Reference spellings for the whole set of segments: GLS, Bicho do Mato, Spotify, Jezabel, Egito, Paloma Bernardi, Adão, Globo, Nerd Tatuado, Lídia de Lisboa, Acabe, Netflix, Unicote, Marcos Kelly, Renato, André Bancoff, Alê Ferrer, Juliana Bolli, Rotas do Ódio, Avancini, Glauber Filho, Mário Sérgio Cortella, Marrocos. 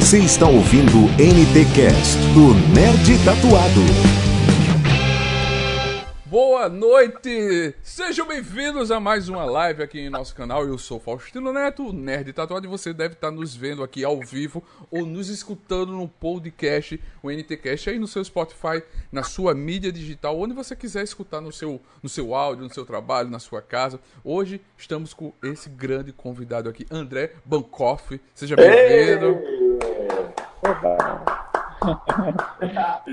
Você está ouvindo o NTCast do Nerd Tatuado. Boa noite! Sejam bem-vindos a mais uma live aqui em nosso canal. Eu sou Faustino Neto, o Nerd Tatuado, e você deve estar nos vendo aqui ao vivo ou nos escutando no podcast, o NTCast, aí no seu Spotify, na sua mídia digital, onde você quiser escutar no seu áudio, no seu trabalho, na sua casa. Hoje estamos com esse grande convidado aqui, André Bancoff. Seja bem-vindo!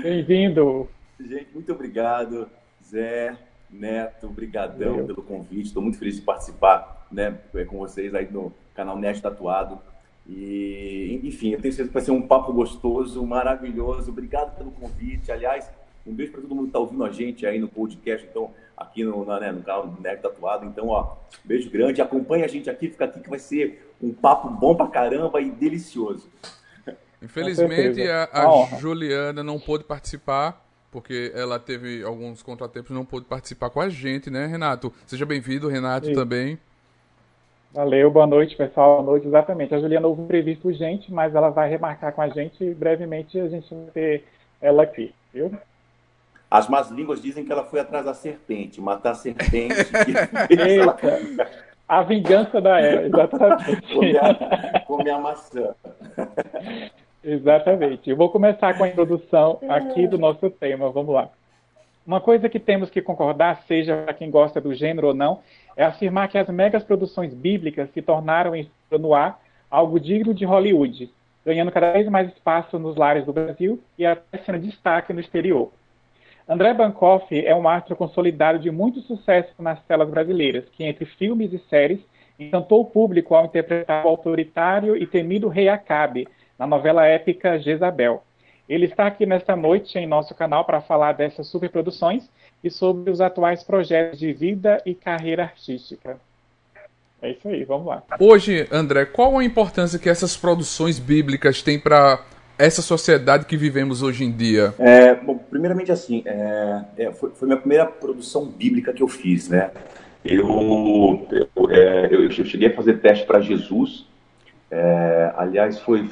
Bem-vindo! Gente, muito obrigado! Zé, Neto, brigadão pelo convite. Estou muito feliz de participar, né, com vocês aí no canal Nerd Tatuado. E, enfim, eu tenho certeza que vai ser um papo gostoso, maravilhoso. Obrigado pelo convite. Aliás, um beijo para todo mundo que está ouvindo a gente aí no podcast, então, aqui no canal Nerd Tatuado. Então, ó, beijo grande. Acompanha a gente aqui, fica aqui que vai ser um papo bom pra caramba e delicioso. Infelizmente, a Juliana não pôde participar, porque ela teve alguns contratempos e não pôde participar com a gente, né, Renato? Seja bem-vindo, Renato, também. Valeu, boa noite, pessoal. Boa noite, exatamente. A Juliana houve um imprevisto urgente, mas ela vai remarcar com a gente e brevemente a gente vai ter ela aqui, viu? As más línguas dizem que ela foi atrás da serpente, matar a serpente. A vingança da Eva, exatamente. Comer a maçã. Exatamente. Eu vou começar com a introdução aqui do nosso tema. Vamos lá. Uma coisa que temos que concordar, seja para quem gosta do gênero ou não, é afirmar que as megas produções bíblicas se tornaram em no ar algo digno de Hollywood, ganhando cada vez mais espaço nos lares do Brasil e até sendo destaque no exterior. André Bancoff é um astro consolidado de muito sucesso nas telas brasileiras, que entre filmes e séries encantou o público ao interpretar o autoritário e temido rei Acabe, na novela épica Jezabel. Ele está aqui nesta noite em nosso canal para falar dessas superproduções e sobre os atuais projetos de vida e carreira artística. É isso aí, vamos lá. Hoje, André, qual a importância que essas produções bíblicas têm para essa sociedade que vivemos hoje em dia? Bom, primeiramente assim, foi minha primeira produção bíblica que eu fiz, né? Eu cheguei a fazer teste para Jesus. Aliás, foi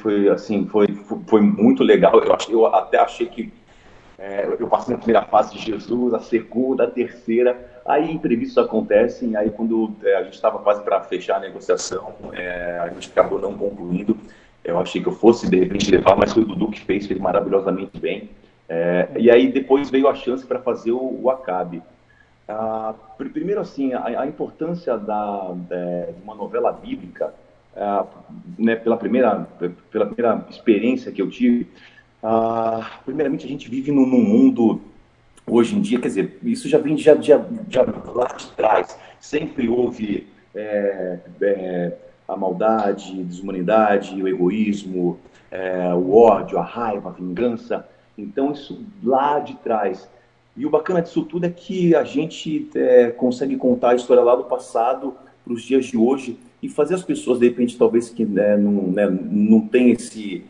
muito legal. Eu até achei que eu passei a primeira fase de Jesus, a segunda, a terceira. Aí imprevistos acontecem. Aí quando a gente estava quase para fechar a negociação, a gente acabou não concluindo. Eu achei que eu fosse de repente levar, mas foi o Dudu que fez maravilhosamente bem. E aí depois veio a chance para fazer o Acabe. Primeiro assim, a importância de uma novela bíblica. Né, pela primeira experiência que eu tive, primeiramente a gente vive num mundo hoje em dia, quer dizer, isso já vem já lá de trás, sempre houve a maldade, a desumanidade, o egoísmo, o ódio, a raiva, a vingança, então isso lá de trás. E o bacana disso tudo é que a gente consegue contar a história lá do passado para os dias de hoje, e fazer as pessoas, de repente, talvez que não tem esse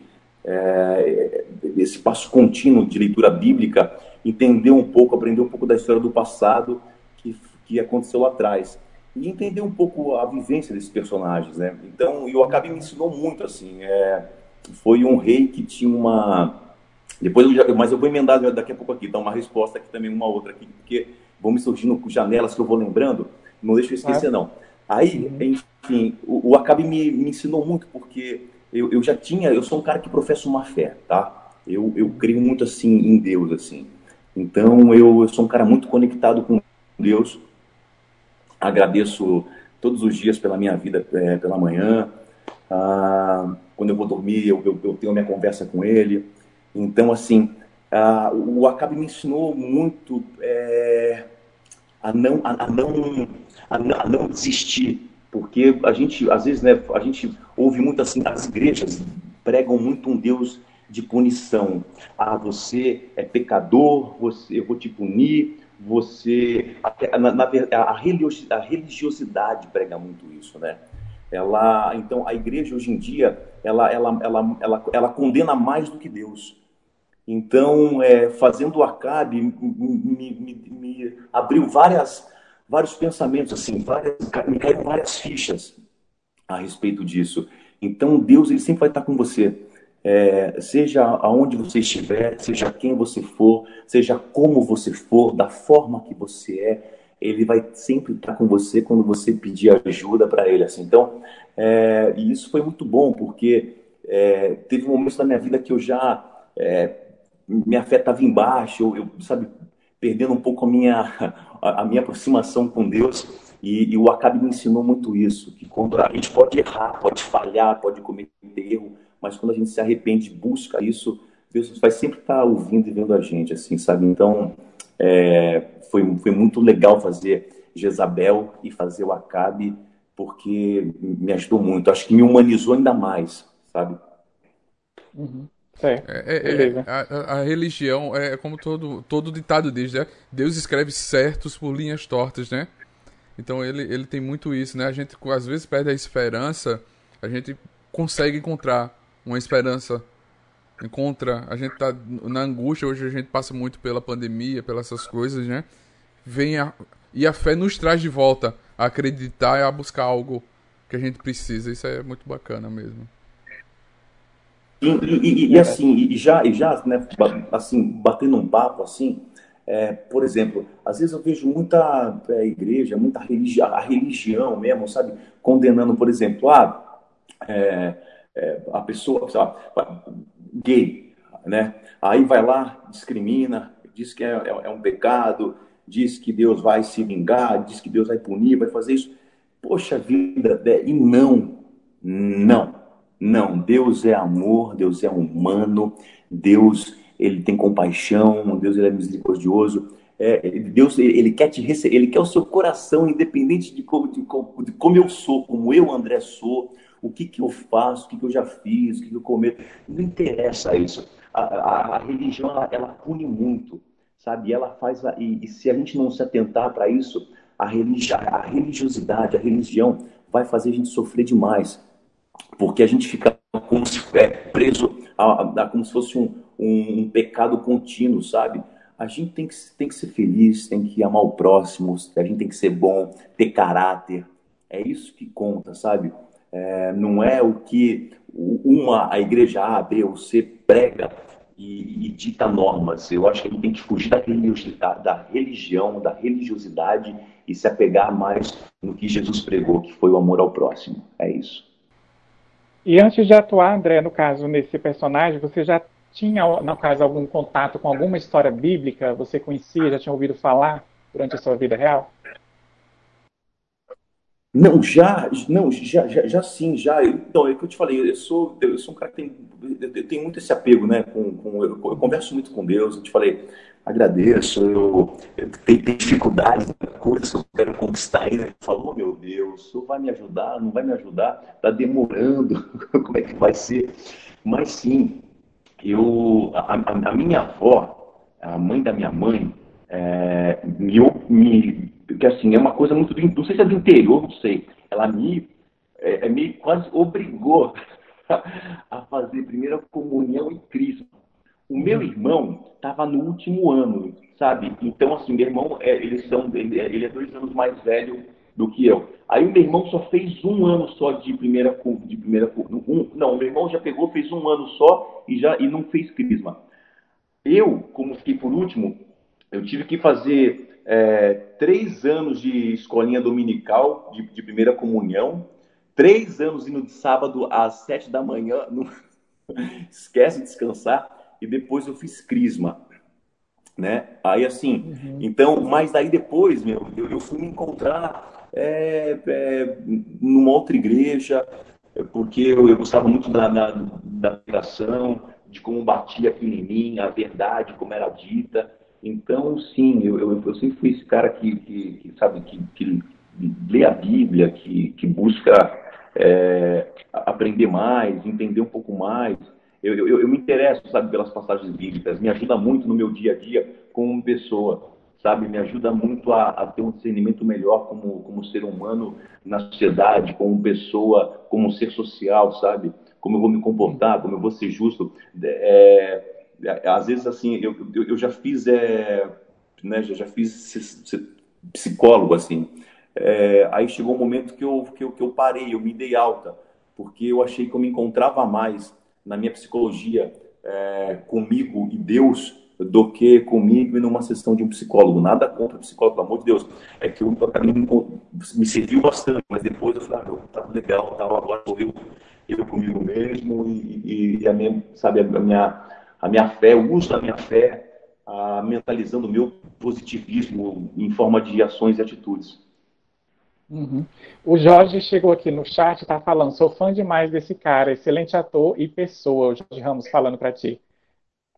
passo contínuo de leitura bíblica, entender um pouco, aprender um pouco da história do passado que aconteceu lá atrás. E entender um pouco a vivência desses personagens, né? Então, o Acabe me ensinou muito, assim. Foi um rei que tinha uma... Mas eu vou emendar daqui a pouco aqui, dar uma resposta aqui também, uma outra aqui, porque vão me surgindo janelas que eu vou lembrando. Não deixa eu esquecer, não. Aí, enfim, o Acabe me ensinou muito, porque eu sou um cara que professa uma fé, tá? Eu creio muito, assim, em Deus, assim. Então, eu sou um cara muito conectado com Deus. Agradeço todos os dias pela minha vida, pela manhã. Quando eu vou dormir, eu tenho minha conversa com ele. Então, assim, o Acabe me ensinou muito a não desistir, porque a gente, às vezes, né, a gente ouve muito assim, as igrejas pregam muito um Deus de punição. Você é pecador, eu vou te punir, você... A religiosidade prega muito isso, né? Então, a igreja, hoje em dia, ela condena mais do que Deus. Então, fazendo o Acabe, me abriu vários pensamentos, assim, me caíram várias fichas a respeito disso. Então, Deus, ele sempre vai estar com você. seja aonde você estiver, seja quem você for, seja como você for, da forma que você é, ele vai sempre estar com você quando você pedir ajuda para ele. Assim. Então, e isso foi muito bom, porque teve momentos da minha vida que eu já minha fé estava embaixo, eu perdendo um pouco a minha aproximação com Deus. E o Acabe me ensinou muito isso, que quando a gente pode errar, pode falhar, pode cometer erro, mas quando a gente se arrepende, busca isso, Deus vai sempre estar ouvindo e vendo a gente, assim, sabe? Então, foi muito legal fazer Jezabel e fazer o Acabe, porque me ajudou muito. Acho que me humanizou ainda mais, sabe? Uhum. A religião é como todo ditado diz, né? Deus escreve certos por linhas tortas, né? Então ele tem muito isso, né? A gente às vezes perde a esperança, a gente consegue encontrar uma esperança. A gente tá na angústia, hoje a gente passa muito pela pandemia, pelas essas coisas, né? E a fé nos traz de volta a acreditar e a buscar algo que a gente precisa. Isso é muito bacana mesmo. E já, né, assim, batendo um papo, assim, por exemplo, às vezes eu vejo muita igreja, muita religião mesmo, sabe, condenando, por exemplo, a pessoa, sei lá, gay, né, aí vai lá, discrimina, diz que é um pecado, diz que Deus vai se vingar, diz que Deus vai punir, vai fazer isso, poxa vida, e não, Deus é amor, Deus é humano, Deus, ele tem compaixão, Deus, ele é misericordioso, Deus, ele quer te receber, ele quer o seu coração, independente de como eu sou, como eu, André, sou, o que que eu faço, o que que eu já fiz, o que que eu cometo, não interessa isso. A religião, ela pune muito, sabe, ela faz, e se a gente não se atentar para isso, a religiosidade, a religião vai fazer a gente sofrer demais, porque a gente fica como se preso, como se fosse um pecado contínuo, sabe? A gente tem que ser feliz, tem que amar o próximo, a gente tem que ser bom, ter caráter. É isso que conta, sabe? Não é o que a igreja A, B ou C prega e dita normas. Eu acho que a gente tem que fugir da religião, da religiosidade e se apegar mais no que Jesus pregou, que foi o amor ao próximo. É isso. E antes de atuar, André, no caso, nesse personagem, você já tinha, no caso, algum contato com alguma história bíblica? Você conhecia, já tinha ouvido falar durante a sua vida real? Não, já sim. Então, é o que eu te falei, eu sou um cara que tem muito esse apego, né? Eu converso muito com Deus, eu te falei, agradeço, eu tenho dificuldades na coisa, eu quero conquistar ainda. Falou, meu Deus, isso vai me ajudar, não vai me ajudar, tá demorando, como é que vai ser? Mas sim, a minha avó, a mãe da minha mãe, porque assim, é uma coisa muito, não sei se é do interior, não sei, ela me quase obrigou a fazer primeira comunhão e crisma. O meu irmão estava no último ano, sabe? Então, assim, meu irmão, ele é 2 anos mais velho do que eu. Aí o meu irmão só fez 1 ano só de primeira o meu irmão já pegou, fez 1 ano só e não fez crisma. Eu, como fiquei por último, eu tive que fazer 3 anos de escolinha dominical, de primeira comunhão, 3 anos indo de sábado às 7 da manhã, não esquece de descansar. E depois eu fiz crisma, né? Aí assim, então, mas daí depois, eu fui me encontrar numa outra igreja, porque eu gostava muito da pregação, de como batia aqui em mim, a verdade, como era dita. Então, sim, eu sempre fui esse cara que lê a Bíblia, que busca aprender mais, entender um pouco mais. Eu me interesso, sabe, pelas passagens bíblicas, me ajuda muito no meu dia a dia como pessoa, sabe? Me ajuda muito a ter um discernimento melhor como ser humano na sociedade, como pessoa, como ser social, sabe? Como eu vou me comportar, como eu vou ser justo. Às vezes, assim, eu já fiz, né, já fiz psicólogo, assim. Aí chegou um momento que eu parei, eu me dei alta, porque eu achei que eu me encontrava mais. na minha psicologia comigo e Deus do que comigo e numa sessão de um psicólogo. Nada contra o psicólogo, pelo amor de Deus. É que eu acabei me serviu bastante, mas depois eu falei, ah, meu, tá legal, tá, agora sou eu comigo mesmo e a minha, sabe, a minha fé, o uso da minha fé, mentalizando o meu positivismo em forma de ações e atitudes. Uhum. O Jorge chegou aqui no chat e tá falando, sou fã demais desse cara, excelente ator e pessoa, o Jorge Ramos falando para ti.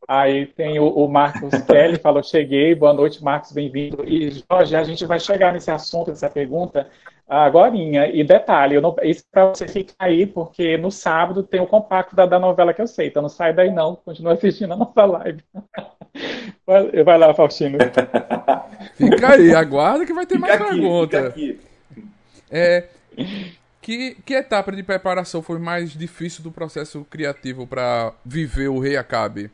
Aí tem o Marcos Kelly, falou, cheguei, boa noite, Marcos, bem-vindo. E, Jorge, a gente vai chegar nesse assunto, nessa pergunta, agorinha. E detalhe, eu não, isso para você ficar aí, porque no sábado tem o compacto da novela que eu sei, então não sai daí não, continua assistindo a nossa live. Vai lá, Faustino. Fica aí, aguarda que vai ter mais pergunta. Que etapa de preparação foi mais difícil do processo criativo para viver o Rei Acabe?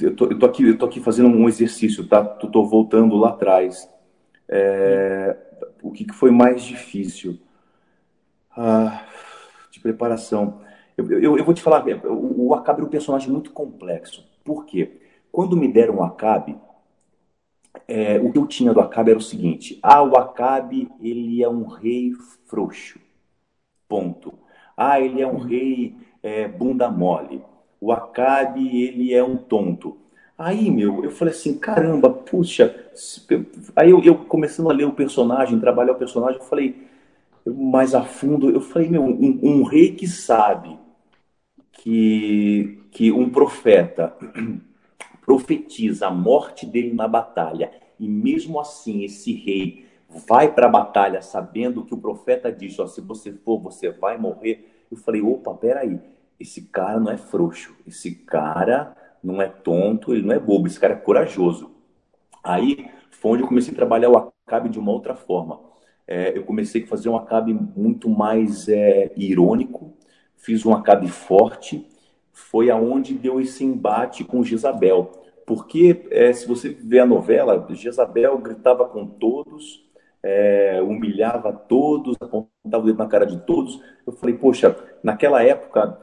Eu tô aqui fazendo um exercício, tá? Eu tô voltando lá atrás. O que foi mais difícil de preparação? Eu vou te falar, o Acabe é um personagem muito complexo. Por quê? Quando me deram o Acabe, o que eu tinha do Acabe era o seguinte: o Acabe, ele é um rei frouxo, ponto. Ele é um rei bunda mole. O Acabe, ele é um tonto. Aí, eu falei assim, caramba, puxa. Aí eu começando a ler o personagem, trabalhar o personagem, eu falei, mais a fundo, eu falei, um rei que sabe que um profeta profetiza a morte dele na batalha, e mesmo assim esse rei vai para a batalha sabendo que o profeta diz, se você for, você vai morrer. Eu falei, opa, peraí, esse cara não é frouxo, esse cara não é tonto, ele não é bobo, esse cara é corajoso. Aí foi onde eu comecei a trabalhar o Acabe de uma outra forma. Eu comecei a fazer um Acabe muito mais irônico, fiz um Acabe forte. Foi aonde deu esse embate com Jezabel. Porque se você ver a novela, Jezabel gritava com todos, humilhava todos, apontava o dedo na cara de todos. Eu falei, poxa, naquela época,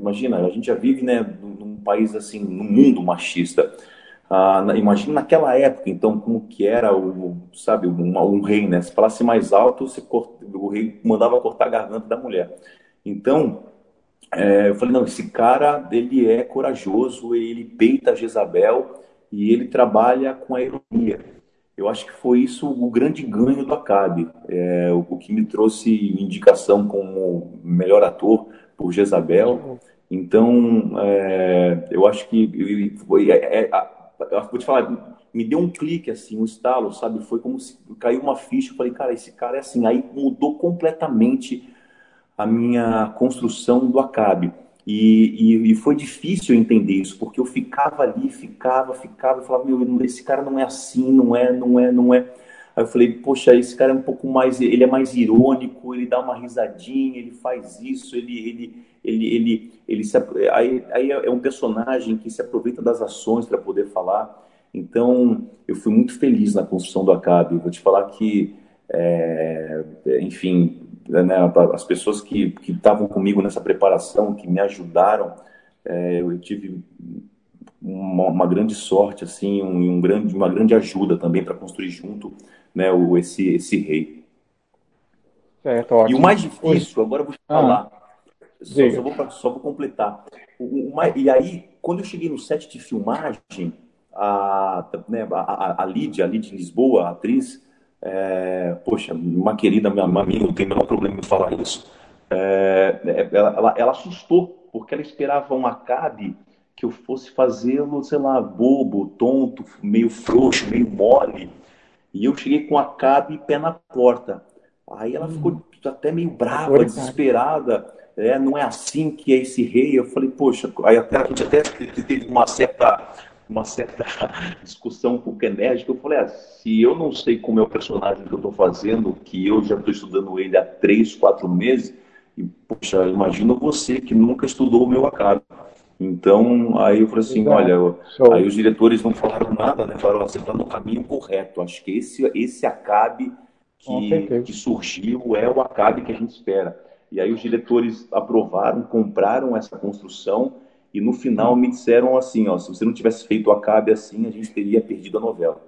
imagina, a gente já vive, num país assim, num mundo machista. Imagina naquela época, então, como que era, sabe, um rei, Se falasse mais alto, o rei mandava cortar a garganta da mulher. Então... eu falei, não, esse cara, ele é corajoso, ele peita a Jezabel e ele trabalha com a ironia. Eu acho que foi isso o grande ganho do Acabe, o que me trouxe indicação como melhor ator por Jezabel. Então, eu acho que foi, vou te falar, me deu um clique, assim, um estalo, sabe? Foi como se caiu uma ficha, eu falei, cara, esse cara é assim. Aí mudou completamente a minha construção do Acabe. E foi difícil entender isso, porque eu ficava ali, ficava, eu falava, esse cara não é assim, não é. Aí eu falei, poxa, esse cara é um pouco mais, ele é mais irônico, ele dá uma risadinha, ele faz isso, ele aí é um personagem que se aproveita das ações para poder falar. Então, eu fui muito feliz na construção do Acabe. Vou te falar que, enfim... as pessoas que estavam comigo nessa preparação, que me ajudaram, eu tive uma grande sorte, assim, uma grande ajuda também para construir junto, esse rei. E o mais difícil, agora eu vou te falar, só vou completar. E aí, quando eu cheguei no set de filmagem, a Lídia de Lisboa, a atriz, poxa, uma querida, minha amiga, não tem o menor problema em falar isso. Ela assustou, porque ela esperava um Acabe que eu fosse fazê-lo, sei lá, bobo, tonto, meio frouxo, meio mole. E eu cheguei com o Acabe pé na porta. Aí ela ficou até meio brava, desesperada. Não é assim que é esse rei. Eu falei, poxa, aí a gente até teve uma certa discussão com o Nerd, eu falei, se eu não sei como é o personagem que eu estou fazendo, que eu já estou estudando ele há 3, 4 meses, e, poxa, imagina você que nunca estudou o meu Acabe. Então, aí eu falei assim, aí os diretores não falaram nada, falaram, você está no caminho correto, acho que esse Acabe que surgiu é o Acabe que a gente espera. E aí os diretores aprovaram, compraram essa construção e no final me disseram assim, ó, se você não tivesse feito o Acabe assim, a gente teria perdido a novela.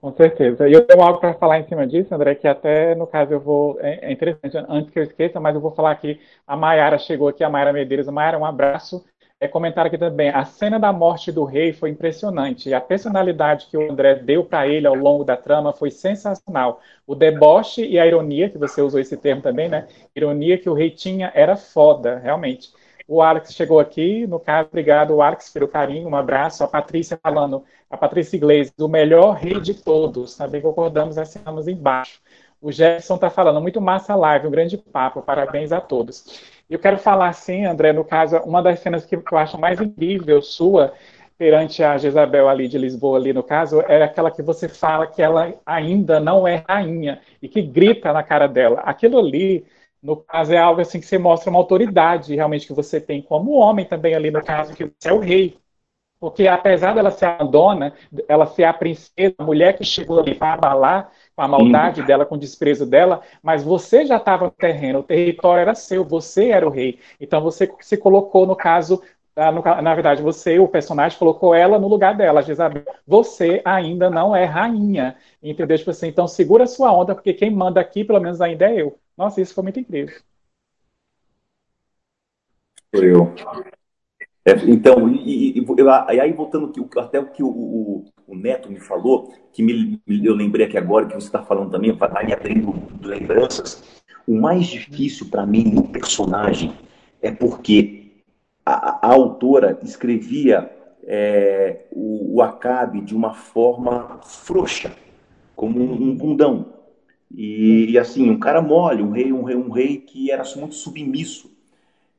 Com certeza. E eu tenho algo para falar em cima disso, André, que até, no caso, eu vou... É interessante, antes que eu esqueça, mas eu vou falar aqui. A Mayara chegou aqui, a Mayara Medeiros. A Mayara, um abraço. É, comentaram aqui também. A cena da morte do rei foi impressionante. A personalidade que o André deu para ele ao longo da trama foi sensacional. O deboche e a ironia, que você usou esse termo também, né? Ironia que o rei tinha era foda, realmente. O Alex chegou aqui, no caso, obrigado, Alex, pelo carinho, um abraço. A Patrícia falando, a Patrícia Iglesias, o melhor rei de todos, também concordamos, assinamos embaixo. O Jefferson está falando, muito massa a live, um grande papo, parabéns a todos. Eu quero falar, sim, André, no caso, uma das cenas que eu acho mais incrível sua, perante a Jezabel ali de Lisboa, ali no caso, é aquela que você fala que ela ainda não é rainha e que grita na cara dela. Aquilo ali... No caso, é algo assim que você mostra uma autoridade realmente que você tem como homem também ali, no caso, que você é o rei. Porque apesar dela ser a dona, ela ser a princesa, a mulher que chegou ali para abalar com a maldade dela, com o desprezo dela, mas você já estava no terreno, o território era seu, você era o rei. Então você se colocou, no caso, na verdade, você, o personagem, colocou ela no lugar dela, Jezabel. Você ainda não é rainha, entendeu? Tipo assim, então segura a sua onda, porque quem manda aqui, pelo menos ainda é eu. Nossa, isso foi muito incrível. Foi eu. É, então, e aí voltando até o que o Neto me falou, que eu lembrei aqui agora, que você está falando também, vai me abrindo lembranças. O mais difícil para mim no personagem é porque a autora escrevia o Acabe de uma forma frouxa, como um bundão. E assim, um cara mole, um rei que era muito submisso.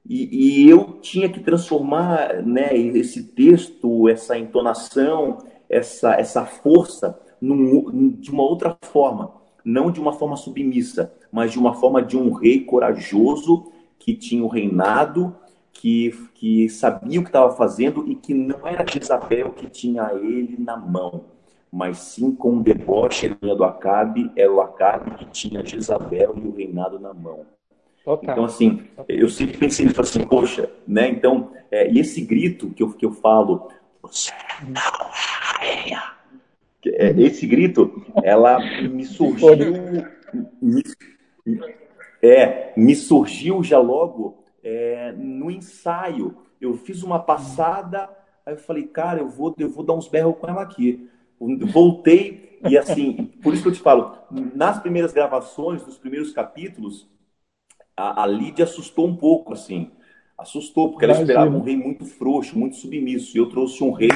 E eu tinha que transformar, né, esse texto, essa entonação, essa força de uma outra forma. Não de uma forma submissa, mas de uma forma de um rei corajoso que tinha o reinado, que sabia o que estava fazendo e que não era Jezabel que tinha ele na mão. Mas sim com o deboche do Acabe, era o Acabe que tinha Jezabel e o reinado na mão. Okay. Então, assim, eu sempre pensei nisso, assim, poxa, né? Então, e esse grito que eu falo, você não é rainha. Esse grito, ela me surgiu. Me surgiu já logo no ensaio. Eu fiz uma passada, aí eu falei, cara, eu vou dar uns berros com ela aqui. Voltei e assim, por isso que eu te falo, nas primeiras gravações, nos primeiros capítulos, a Lídia assustou um pouco, assim, porque ela esperava um rei muito frouxo, muito submisso, e eu trouxe um rei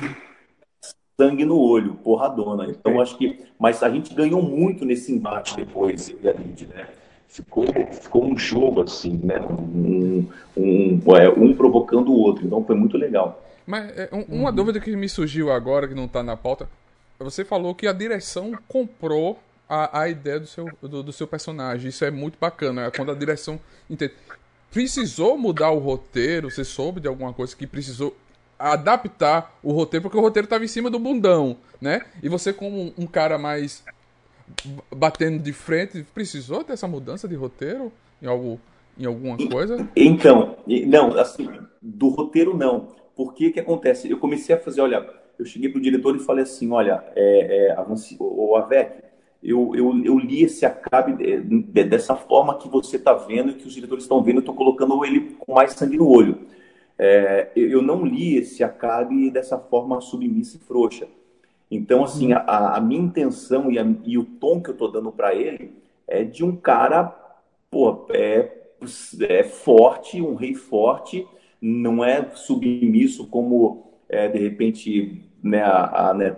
sangue no olho, porradona. Então acho que, mas a gente ganhou muito nesse embate depois, eu e a Lídia, né? Ficou um jogo, assim, né? Um provocando o outro, então foi muito legal. Mas uma dúvida que me surgiu agora, que não tá na pauta. Você falou que a direção comprou a ideia do seu personagem. Isso é muito bacana. É quando a direção entende. Precisou mudar o roteiro? Você soube de alguma coisa que precisou adaptar o roteiro? Porque o roteiro estava em cima do bundão, né? E você, como um cara mais batendo de frente, precisou dessa mudança de roteiro em alguma coisa? Então, não, assim, do roteiro não. Por que acontece? Eu comecei a fazer, olha... Eu cheguei para o diretor e falei assim, olha, Avec, eu li esse Acabe dessa forma que você está vendo e que os diretores estão vendo, eu estou colocando ele com mais sangue no olho. Eu não li esse Acabe dessa forma submissa e frouxa. Então, assim, a minha intenção e o tom que eu estou dando para ele é de um cara forte, um rei forte, não é submisso como... de repente, né,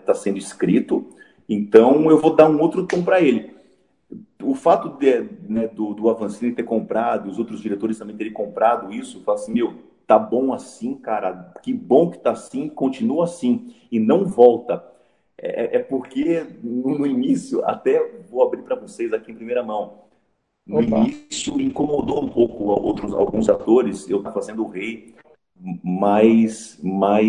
tá sendo escrito, então eu vou dar um outro tom para ele. O fato do Avancini ter comprado, os outros diretores também terem comprado isso, eu falo assim, meu, tá bom assim, cara, que bom que tá assim, continua assim, e não volta. Porque no início, até vou abrir para vocês aqui em primeira mão, no início incomodou um pouco alguns atores, eu tava fazendo o rei, mais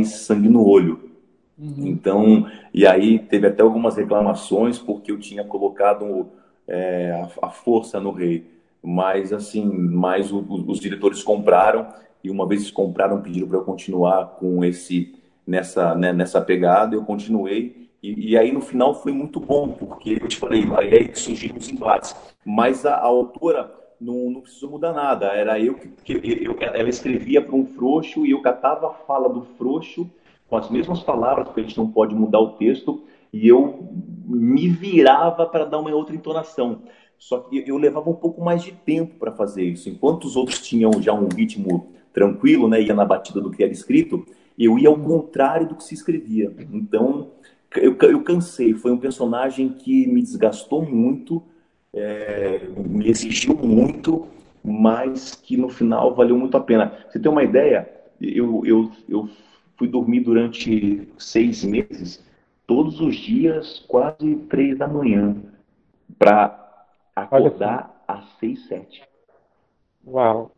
sangue no olho. Então, e aí teve até algumas reclamações porque eu tinha colocado a força no rei. Mas, assim, os diretores compraram, e uma vez compraram, pediram para eu continuar com nessa pegada, eu continuei. E aí, no final, foi muito bom, porque eu te falei, aí surgiram os embates. Mas a autora não precisou mudar nada. Era eu que ela escrevia para um frouxo, e eu catava a fala do frouxo com as mesmas palavras, porque a gente não pode mudar o texto, e eu me virava para dar uma outra entonação. Só que eu levava um pouco mais de tempo para fazer isso. Enquanto os outros tinham já um ritmo tranquilo, né, ia na batida do que era escrito, eu ia ao contrário do que se escrevia. Então, eu cansei. Foi um personagem que me desgastou muito, me exigiu muito, mas que no final valeu muito a pena. Pra você ter uma ideia, eu fui dormir durante 6 meses, todos os dias, quase 3 da manhã, para acordar às 6, 7. Uau!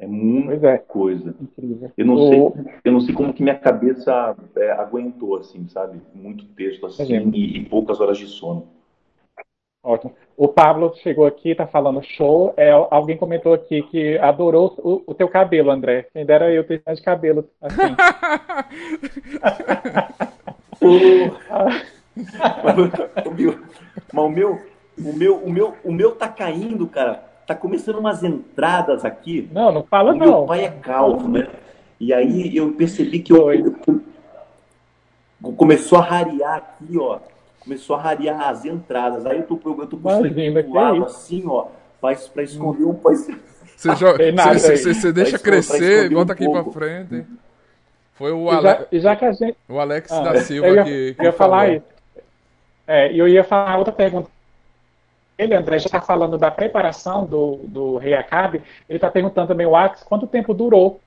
É muita coisa. Incrível. Eu não sei como que minha cabeça aguentou, assim, sabe? Muito texto, assim, e poucas horas de sono. Ótimo. O Pablo chegou aqui, tá falando show. Alguém comentou aqui que adorou o teu cabelo, André. Quem dera eu ter de cabelo, assim. Mas o meu tá caindo, cara. Tá começando umas entradas aqui. Não fala não. Meu pai é calvo, né? E aí eu percebi que começou a rarear aqui, ó. Começou a rarear as entradas. Aí eu tô puxando pro lado, assim, ó. Faz pra esconder um... Você deixa crescer e bota aqui pra frente. Foi o Alex. Já que a gente... O Alex da Silva que ia falar isso. Eu ia falar outra pergunta. Ele, André, já está falando da preparação do Rei Acabe. Ele está perguntando também, o Alex, quanto tempo durou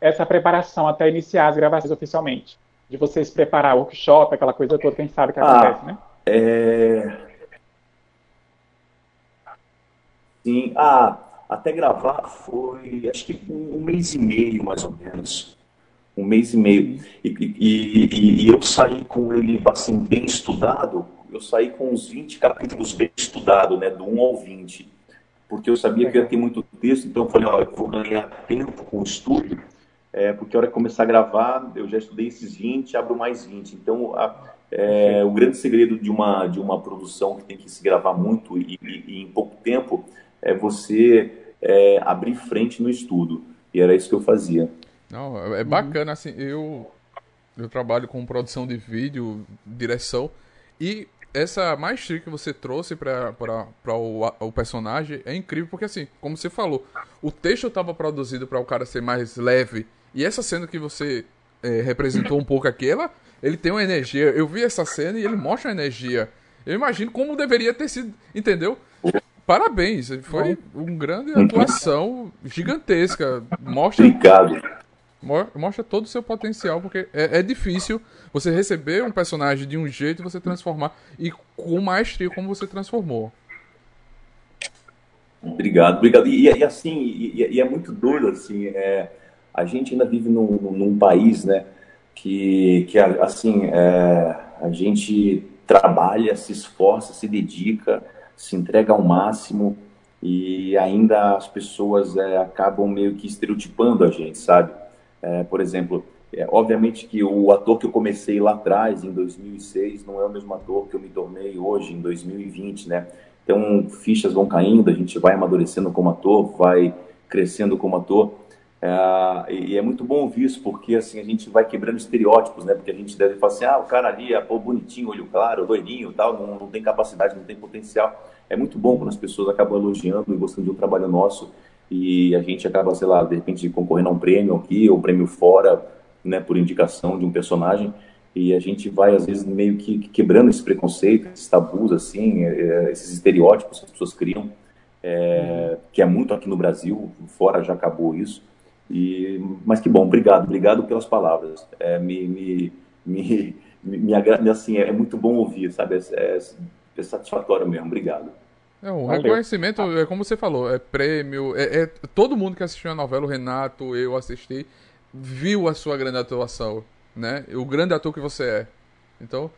essa preparação até iniciar as gravações oficialmente? De vocês preparar o workshop, aquela coisa toda, quem sabe o que acontece, né? Sim, até gravar foi, acho que um mês e meio, mais ou menos. Um mês e meio. E eu saí com ele assim, bem estudado. Eu saí com uns 20 capítulos bem estudados, né? Do 1 ao 20. Porque eu sabia que ia ter muito texto, então eu falei, ó, eu vou ganhar tempo com o estudo, porque a hora que começar a gravar, eu já estudei esses 20, abro mais 20. Então, o grande segredo de uma produção que tem que se gravar muito e em pouco tempo é você abrir frente no estudo. E era isso que eu fazia. Não, é bacana, assim, eu trabalho com produção de vídeo, direção, e essa maestria que você trouxe para o personagem é incrível, porque assim, como você falou, o texto estava produzido para o cara ser mais leve, e essa cena que você representou um pouco aqui, ele tem uma energia, eu vi essa cena e ele mostra uma energia, eu imagino como deveria ter sido, entendeu? Parabéns, foi uma grande atuação gigantesca, mostra todo o seu potencial, porque é difícil você receber um personagem de um jeito e você transformar, e com maestria como você transformou. Obrigado. E assim, e é muito doido, assim, a gente ainda vive num país, né, que assim, a gente trabalha, se esforça, se dedica, se entrega ao máximo, e ainda as pessoas acabam meio que estereotipando a gente, sabe? Por exemplo, obviamente que o ator que eu comecei lá atrás, em 2006, não é o mesmo ator que eu me tornei hoje, em 2020, né? Então, fichas vão caindo, a gente vai amadurecendo como ator, vai crescendo como ator. E é muito bom ouvir isso, porque assim, a gente vai quebrando estereótipos, né? Porque a gente deve falar assim, o cara ali bonitinho, olho claro, doidinho, tal, não tem capacidade, não tem potencial. É muito bom quando as pessoas acabam elogiando e gostando de um trabalho nosso, e a gente acaba, sei lá, de repente concorrendo a um prêmio aqui, ou um prêmio fora, né, por indicação de um personagem, e a gente vai, às vezes, meio que quebrando esse preconceito, esses tabus, assim, esses estereótipos que as pessoas criam, que é muito aqui no Brasil, fora já acabou isso, mas que bom, obrigado pelas palavras, me agrada, assim, é muito bom ouvir, sabe, é satisfatório mesmo, obrigado. O reconhecimento, é como você falou, é prêmio, todo mundo que assistiu a novela, o Renato, eu assisti, viu a sua grande atuação, né? O grande ator que você é. Então,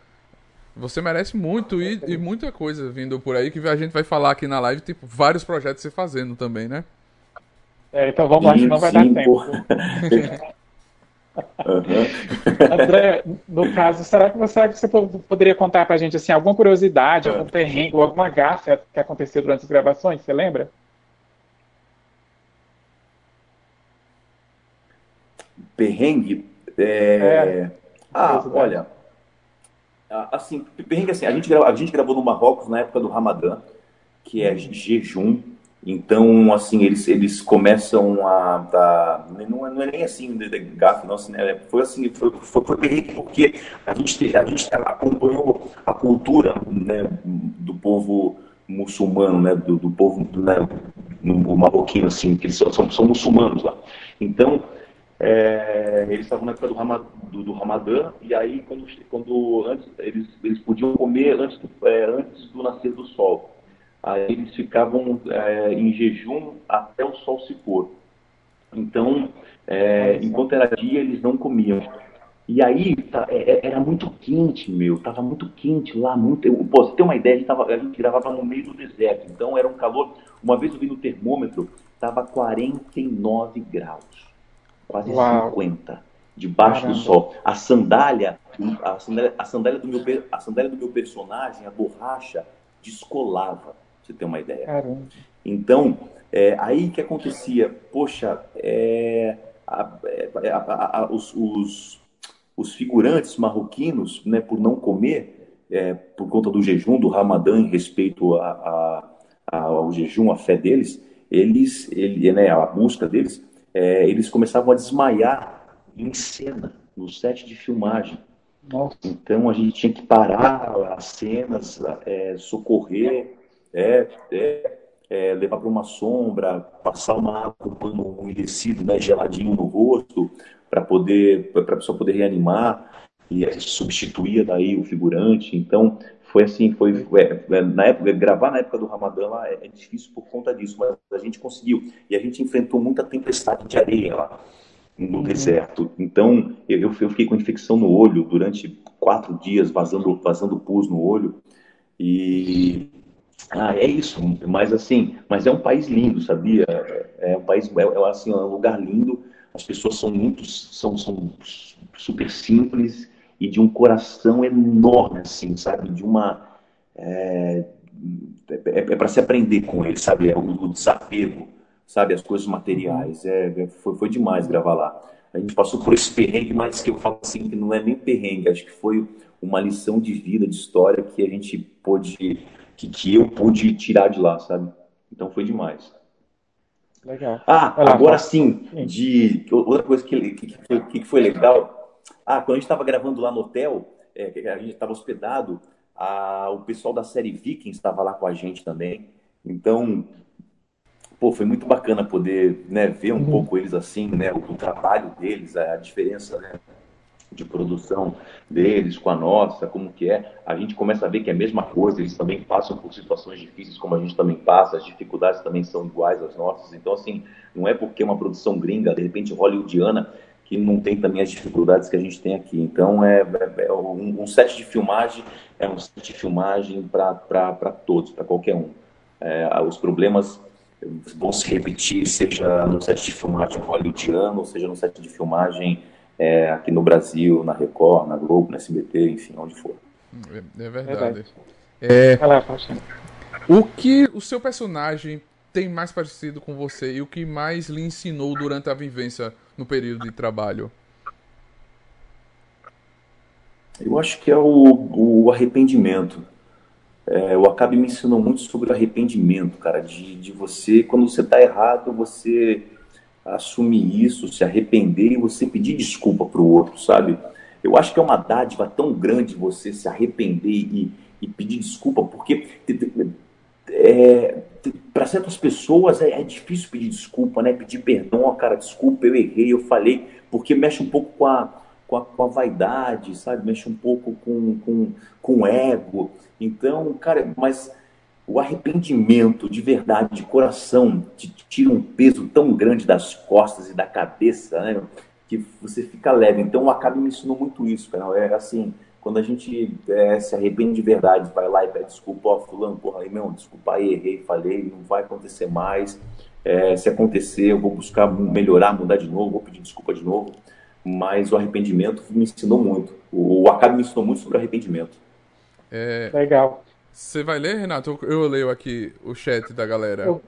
Você merece muito e muita coisa vindo por aí, que a gente vai falar aqui na live, tipo, vários projetos você fazendo também, né? É, então vamos lá, senão vai dar tempo. André, no caso, será que você poderia contar pra gente, assim, alguma curiosidade, algum perrengue, alguma gafe que aconteceu durante as gravações, você lembra? Perrengue? Olha... Assim, perrengue assim, a gente gravou no Marrocos na época do Ramadã, que é jejum. Então, assim, eles começam a... não é nem assim, gafe, não, assim, né? Foi assim, foi perrengue porque a gente acompanhou a cultura, né, do povo muçulmano, né, do povo, né, marroquino, assim, que eles são muçulmanos lá. Então... eles estavam na época do Ramadã, e aí antes, eles podiam comer antes do nascer do sol. Aí eles ficavam em jejum até o sol se pôr. Então, enquanto era dia, eles não comiam. E aí era muito quente, tava muito quente lá, muito... Pô, você tem uma ideia, a gente gravava no meio do deserto, então era um calor... Uma vez eu vi no termômetro, tava 49 graus. Quase 50, debaixo do sol. A sandália do meu personagem, a borracha, descolava, pra você ter uma ideia. Caramba. Então, aí que acontecia, poxa, os figurantes marroquinos, né, por não comer, por conta do jejum, do Ramadã, em respeito ao jejum, à fé deles, a busca deles, eles começavam a desmaiar em cena, no set de filmagem. Nossa. Então a gente tinha que parar as cenas, socorrer, levar para uma sombra, passar uma água com um pano umedecido, né, geladinho no rosto, para a pessoa poder reanimar, e a gente substituía daí o figurante. Então foi assim, gravar na época do Ramadã lá é difícil por conta disso, mas a gente conseguiu. E a gente enfrentou muita tempestade de areia lá no deserto. Então, eu fiquei com infecção no olho durante 4 dias, vazando pus no olho. E... é isso. Mas assim, mas é um país lindo, sabia? É um país, assim, é um lugar lindo. As pessoas são super simples, e de um coração enorme, assim, sabe? De uma... para se aprender com ele, sabe? O desapego, sabe? As coisas materiais. Foi demais gravar lá. A gente passou por esse perrengue, mas que eu falo assim, que não é nem perrengue. Acho que foi uma lição de vida, de história, que a gente pôde... que eu pude tirar de lá, sabe? Então foi demais. Legal. Outra coisa que foi legal... quando a gente estava gravando lá no hotel, a gente estava hospedado, o pessoal da série Vikings estava lá com a gente também. Então, foi muito bacana poder, né, ver um pouco eles assim, né, o trabalho deles, a diferença, né, de produção deles com a nossa, como que é. A gente começa a ver que é a mesma coisa, eles também passam por situações difíceis como a gente também passa, as dificuldades também são iguais às nossas. Então, assim, não é porque é uma produção gringa, de repente hollywoodiana, que não tem também as dificuldades que a gente tem aqui. Então, um set de filmagem é um set de filmagem para todos, para qualquer um. Os problemas vão se repetir, seja no set de filmagem hollywoodiano, ou seja no set de filmagem aqui no Brasil, na Record, na Globo, na SBT, enfim, onde for. É verdade. Vai lá, Faustino. O que o seu personagem tem mais parecido com você e o que mais lhe ensinou durante a vivência no período de trabalho? Eu acho que é o arrependimento. O Acabe me ensinou muito sobre o arrependimento, cara, de você, quando você tá errado, você assumir isso, se arrepender e você pedir desculpa pro outro, sabe? Eu acho que é uma dádiva tão grande você se arrepender e pedir desculpa, porque... para certas pessoas é difícil pedir desculpa, né? Pedir perdão, cara, desculpa, eu errei, eu falei, porque mexe um pouco com a vaidade, sabe? Mexe um pouco com o ego. Então, cara, mas o arrependimento de verdade, de coração, te tira um peso tão grande das costas e da cabeça, né? Que você fica leve. Então, o Acabe me ensinou muito isso, cara. É assim, Quando a gente se arrepende de verdade, vai lá e pede desculpa, ó, fulano, porra, aí, meu, desculpa aí, errei, falei, não vai acontecer mais. Se acontecer, eu vou buscar melhorar, mudar de novo, vou pedir desculpa de novo. Mas o arrependimento me ensinou muito. O Acabe me ensinou muito sobre arrependimento. Legal. Você vai ler, Renato? Eu leio aqui o chat da galera.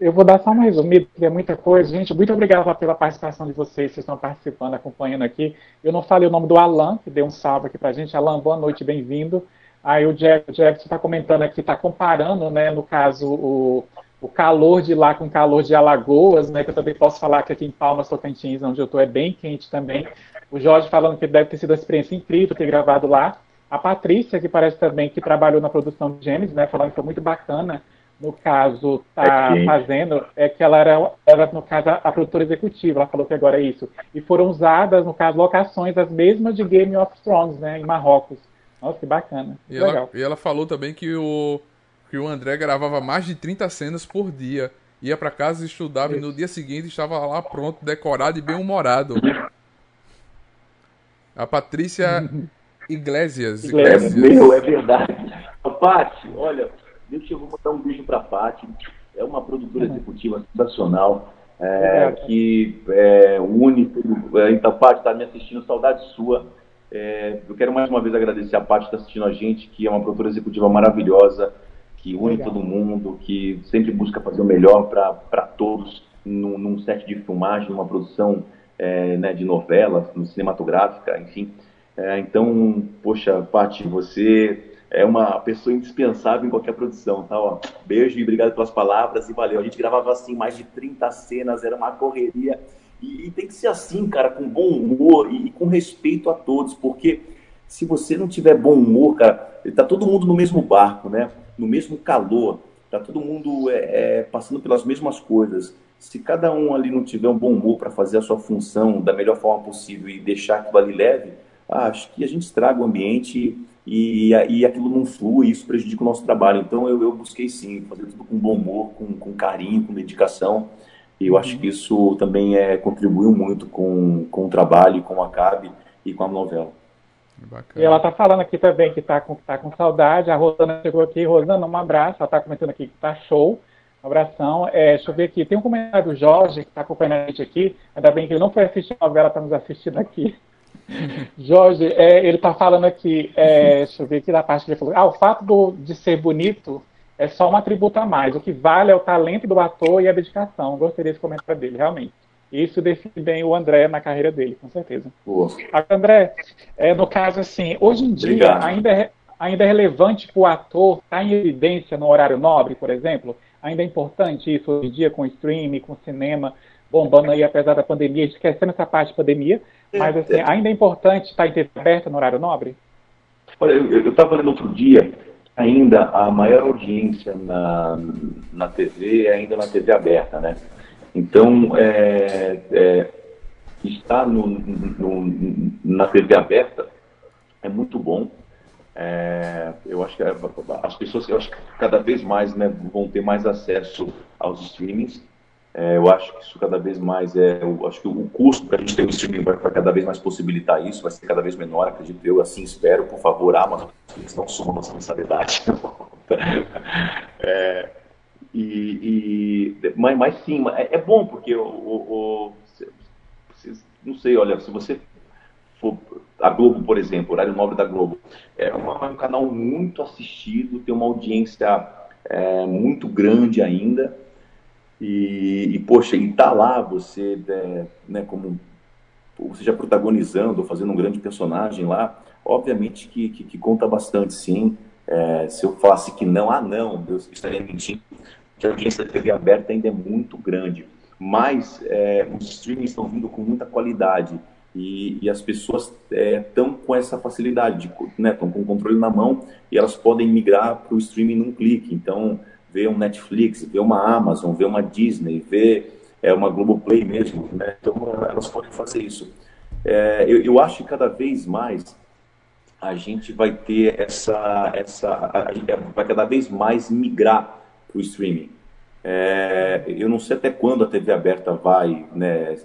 Eu vou dar só um resumido, porque é muita coisa. Gente, muito obrigado pela participação de vocês. Vocês estão participando, acompanhando aqui. Eu não falei o nome do Alan, que deu um salve aqui pra gente. Alan, boa noite, bem-vindo. Aí o Jefferson está comentando aqui, está comparando, né, no caso, o calor de lá com o calor de Alagoas, né, que eu também posso falar que aqui em Palmas, Tocantins, onde eu estou, é bem quente também. O Jorge falando que deve ter sido uma experiência incrível ter gravado lá. A Patrícia, que parece também que trabalhou na produção de Gênesis, né, falando que foi muito bacana. No caso, tá fazendo, é que ela era, no caso, a produtora executiva, ela falou que agora é isso. E foram usadas, no caso, locações, as mesmas de Game of Thrones, né, em Marrocos. Nossa, que bacana. E, legal. Ela falou também que o André gravava mais de 30 cenas por dia, ia pra casa, estudava isso. E no dia seguinte estava lá pronto, decorado e bem-humorado. A Patrícia Iglesias. Meu, é verdade. A Paty, olha... Eu vou mandar um beijo para a Paty, é uma produtora executiva sensacional, que une tudo. Então, Paty, está me assistindo, saudade sua. Eu quero mais uma vez agradecer a Paty que está assistindo a gente, que é uma produtora executiva maravilhosa, que une todo mundo, que sempre busca fazer o melhor para todos num set de filmagem, numa produção de novela, cinematográfica, enfim. Então, poxa, Paty, você... é uma pessoa indispensável em qualquer produção, tá? Ó, beijo e obrigado pelas palavras e valeu. A gente gravava assim mais de 30 cenas, era uma correria. E tem que ser assim, cara, com bom humor e com respeito a todos, porque se você não tiver bom humor, cara, tá todo mundo no mesmo barco, né? No mesmo calor, tá todo mundo passando pelas mesmas coisas. Se cada um ali não tiver um bom humor para fazer a sua função da melhor forma possível e deixar aquilo ali leve, acho que a gente estraga o ambiente e aquilo não flui, isso prejudica o nosso trabalho. Então eu busquei sim, fazer tudo com bom humor, com carinho, com dedicação, e eu acho que isso também contribuiu muito com o trabalho, com o Acabe e com a novela. Bacana. E ela tá falando aqui também que tá com saudade, a Rosana chegou aqui, Rosana, um abraço, ela tá comentando aqui que tá show. Um abração. Deixa eu ver aqui. Tem um comentário do Jorge, que tá acompanhando a gente aqui. Ainda bem que ele não foi assistir a novela, tá nos assistindo aqui. Jorge, ele está falando aqui, deixa eu ver aqui na parte que ele falou, o fato de ser bonito é só um atributo a mais, o que vale é o talento do ator e a dedicação. Gostaria desse comentário dele, realmente. Isso define bem o André na carreira dele, com certeza. André, no caso assim, hoje em dia ainda é relevante para o ator estar em evidência no horário nobre, por exemplo? Ainda é importante isso hoje em dia com o streaming, com o cinema, bombando aí apesar da pandemia, esquecendo essa parte de pandemia, mas assim, ainda é importante estar em TV aberta no horário nobre? Olha, eu estava lendo outro dia, ainda a maior audiência na TV é ainda na TV aberta, né? Então, estar na TV aberta é muito bom. Eu acho que as pessoas cada vez mais, né, vão ter mais acesso aos streamings. Eu acho que isso cada vez mais eu acho que o custo para a gente ter o streaming vai cada vez mais possibilitar isso, vai ser cada vez menor, acredito eu, assim espero. Por favor, Amazon, eles não sumam nossa mensalidade. Mas sim, é bom, porque não sei, olha, se você for a Globo, por exemplo, horário nobre da Globo, um canal muito assistido, tem uma audiência muito grande ainda. Poxa, e tá lá você, né, como você já protagonizando, fazendo um grande personagem lá, obviamente que conta bastante, sim. Se eu falasse que não, eu estaria mentindo, porque a audiência da TV aberta ainda é muito grande. Mas os streamings estão vindo com muita qualidade e as pessoas estão com essa facilidade, né, estão com o controle na mão e elas podem migrar para o streaming num clique. Então... ver um Netflix, ver uma Amazon, ver uma Disney, ver uma Globoplay mesmo, né? Então elas podem fazer isso. Eu acho que cada vez mais a gente vai ter a gente vai cada vez mais migrar para o streaming. Eu não sei até quando a TV aberta vai, né?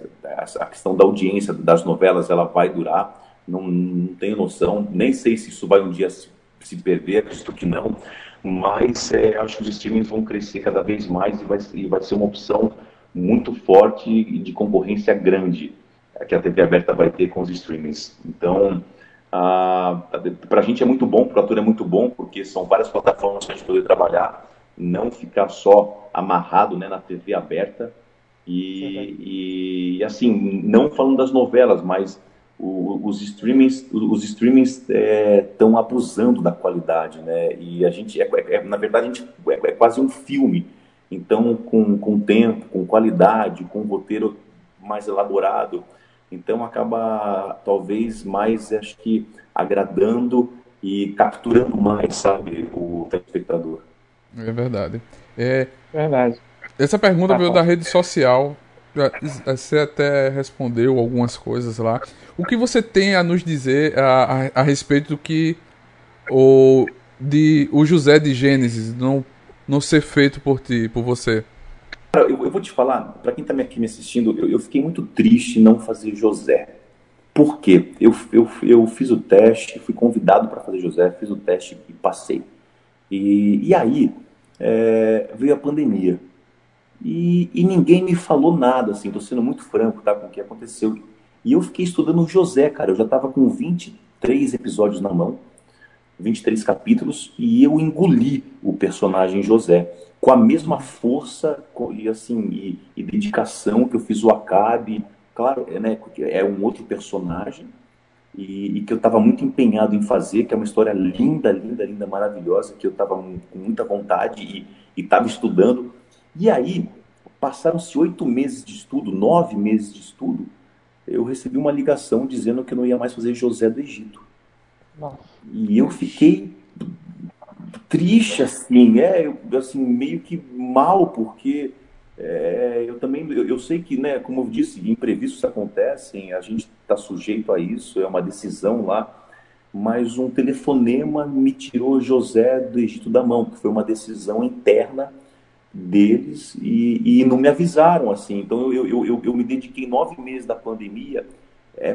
A questão da audiência das novelas ela vai durar, não tenho noção, nem sei se isso vai um dia se perder, visto que não, mas acho que os streamings vão crescer cada vez mais e vai ser uma opção muito forte e de concorrência grande que a TV aberta vai ter com os streamings. Então, para a gente é muito bom, para o ator é muito bom, porque são várias plataformas para a gente poder trabalhar, não ficar só amarrado, né, na TV aberta. E assim, não falando das novelas, mas os streamings estão abusando da qualidade, né? E a gente, na verdade, a gente é quase um filme. Então, com tempo, com qualidade, com roteiro mais elaborado, então acaba talvez mais, acho que, agradando e capturando mais, sabe, o telespectador. É verdade. Verdade. Essa pergunta veio da rede social, você até respondeu algumas coisas lá. O que você tem a nos dizer a respeito do que o José de Gênesis não ser feito por você? Cara, eu vou te falar, para quem tá aqui me assistindo, eu fiquei muito triste em não fazer José. Por quê? Eu fiz o teste, fui convidado para fazer José, fiz o teste e passei. E aí veio a pandemia. E ninguém me falou nada, assim, tô sendo muito franco, tá, com o que aconteceu. E eu fiquei estudando o José, cara, eu já tava com 23 episódios na mão, 23 capítulos, e eu engoli o personagem José, com a mesma força e dedicação que eu fiz o Acabe, claro, né, é um outro personagem, e que eu tava muito empenhado em fazer, que é uma história linda, linda, linda, maravilhosa, que eu tava com muita vontade e tava estudando. E aí, passaram-se 8 meses de estudo, 9 meses de estudo, eu recebi uma ligação dizendo que eu não ia mais fazer José do Egito. Nossa. E eu fiquei triste, assim, assim, meio que mal, porque eu também, eu sei que, né, como eu disse, imprevistos acontecem, a gente está sujeito a isso, é uma decisão lá, mas um telefonema me tirou José do Egito da mão, que foi uma decisão interna deles, e não me avisaram, assim. Então eu me dediquei 9 meses da pandemia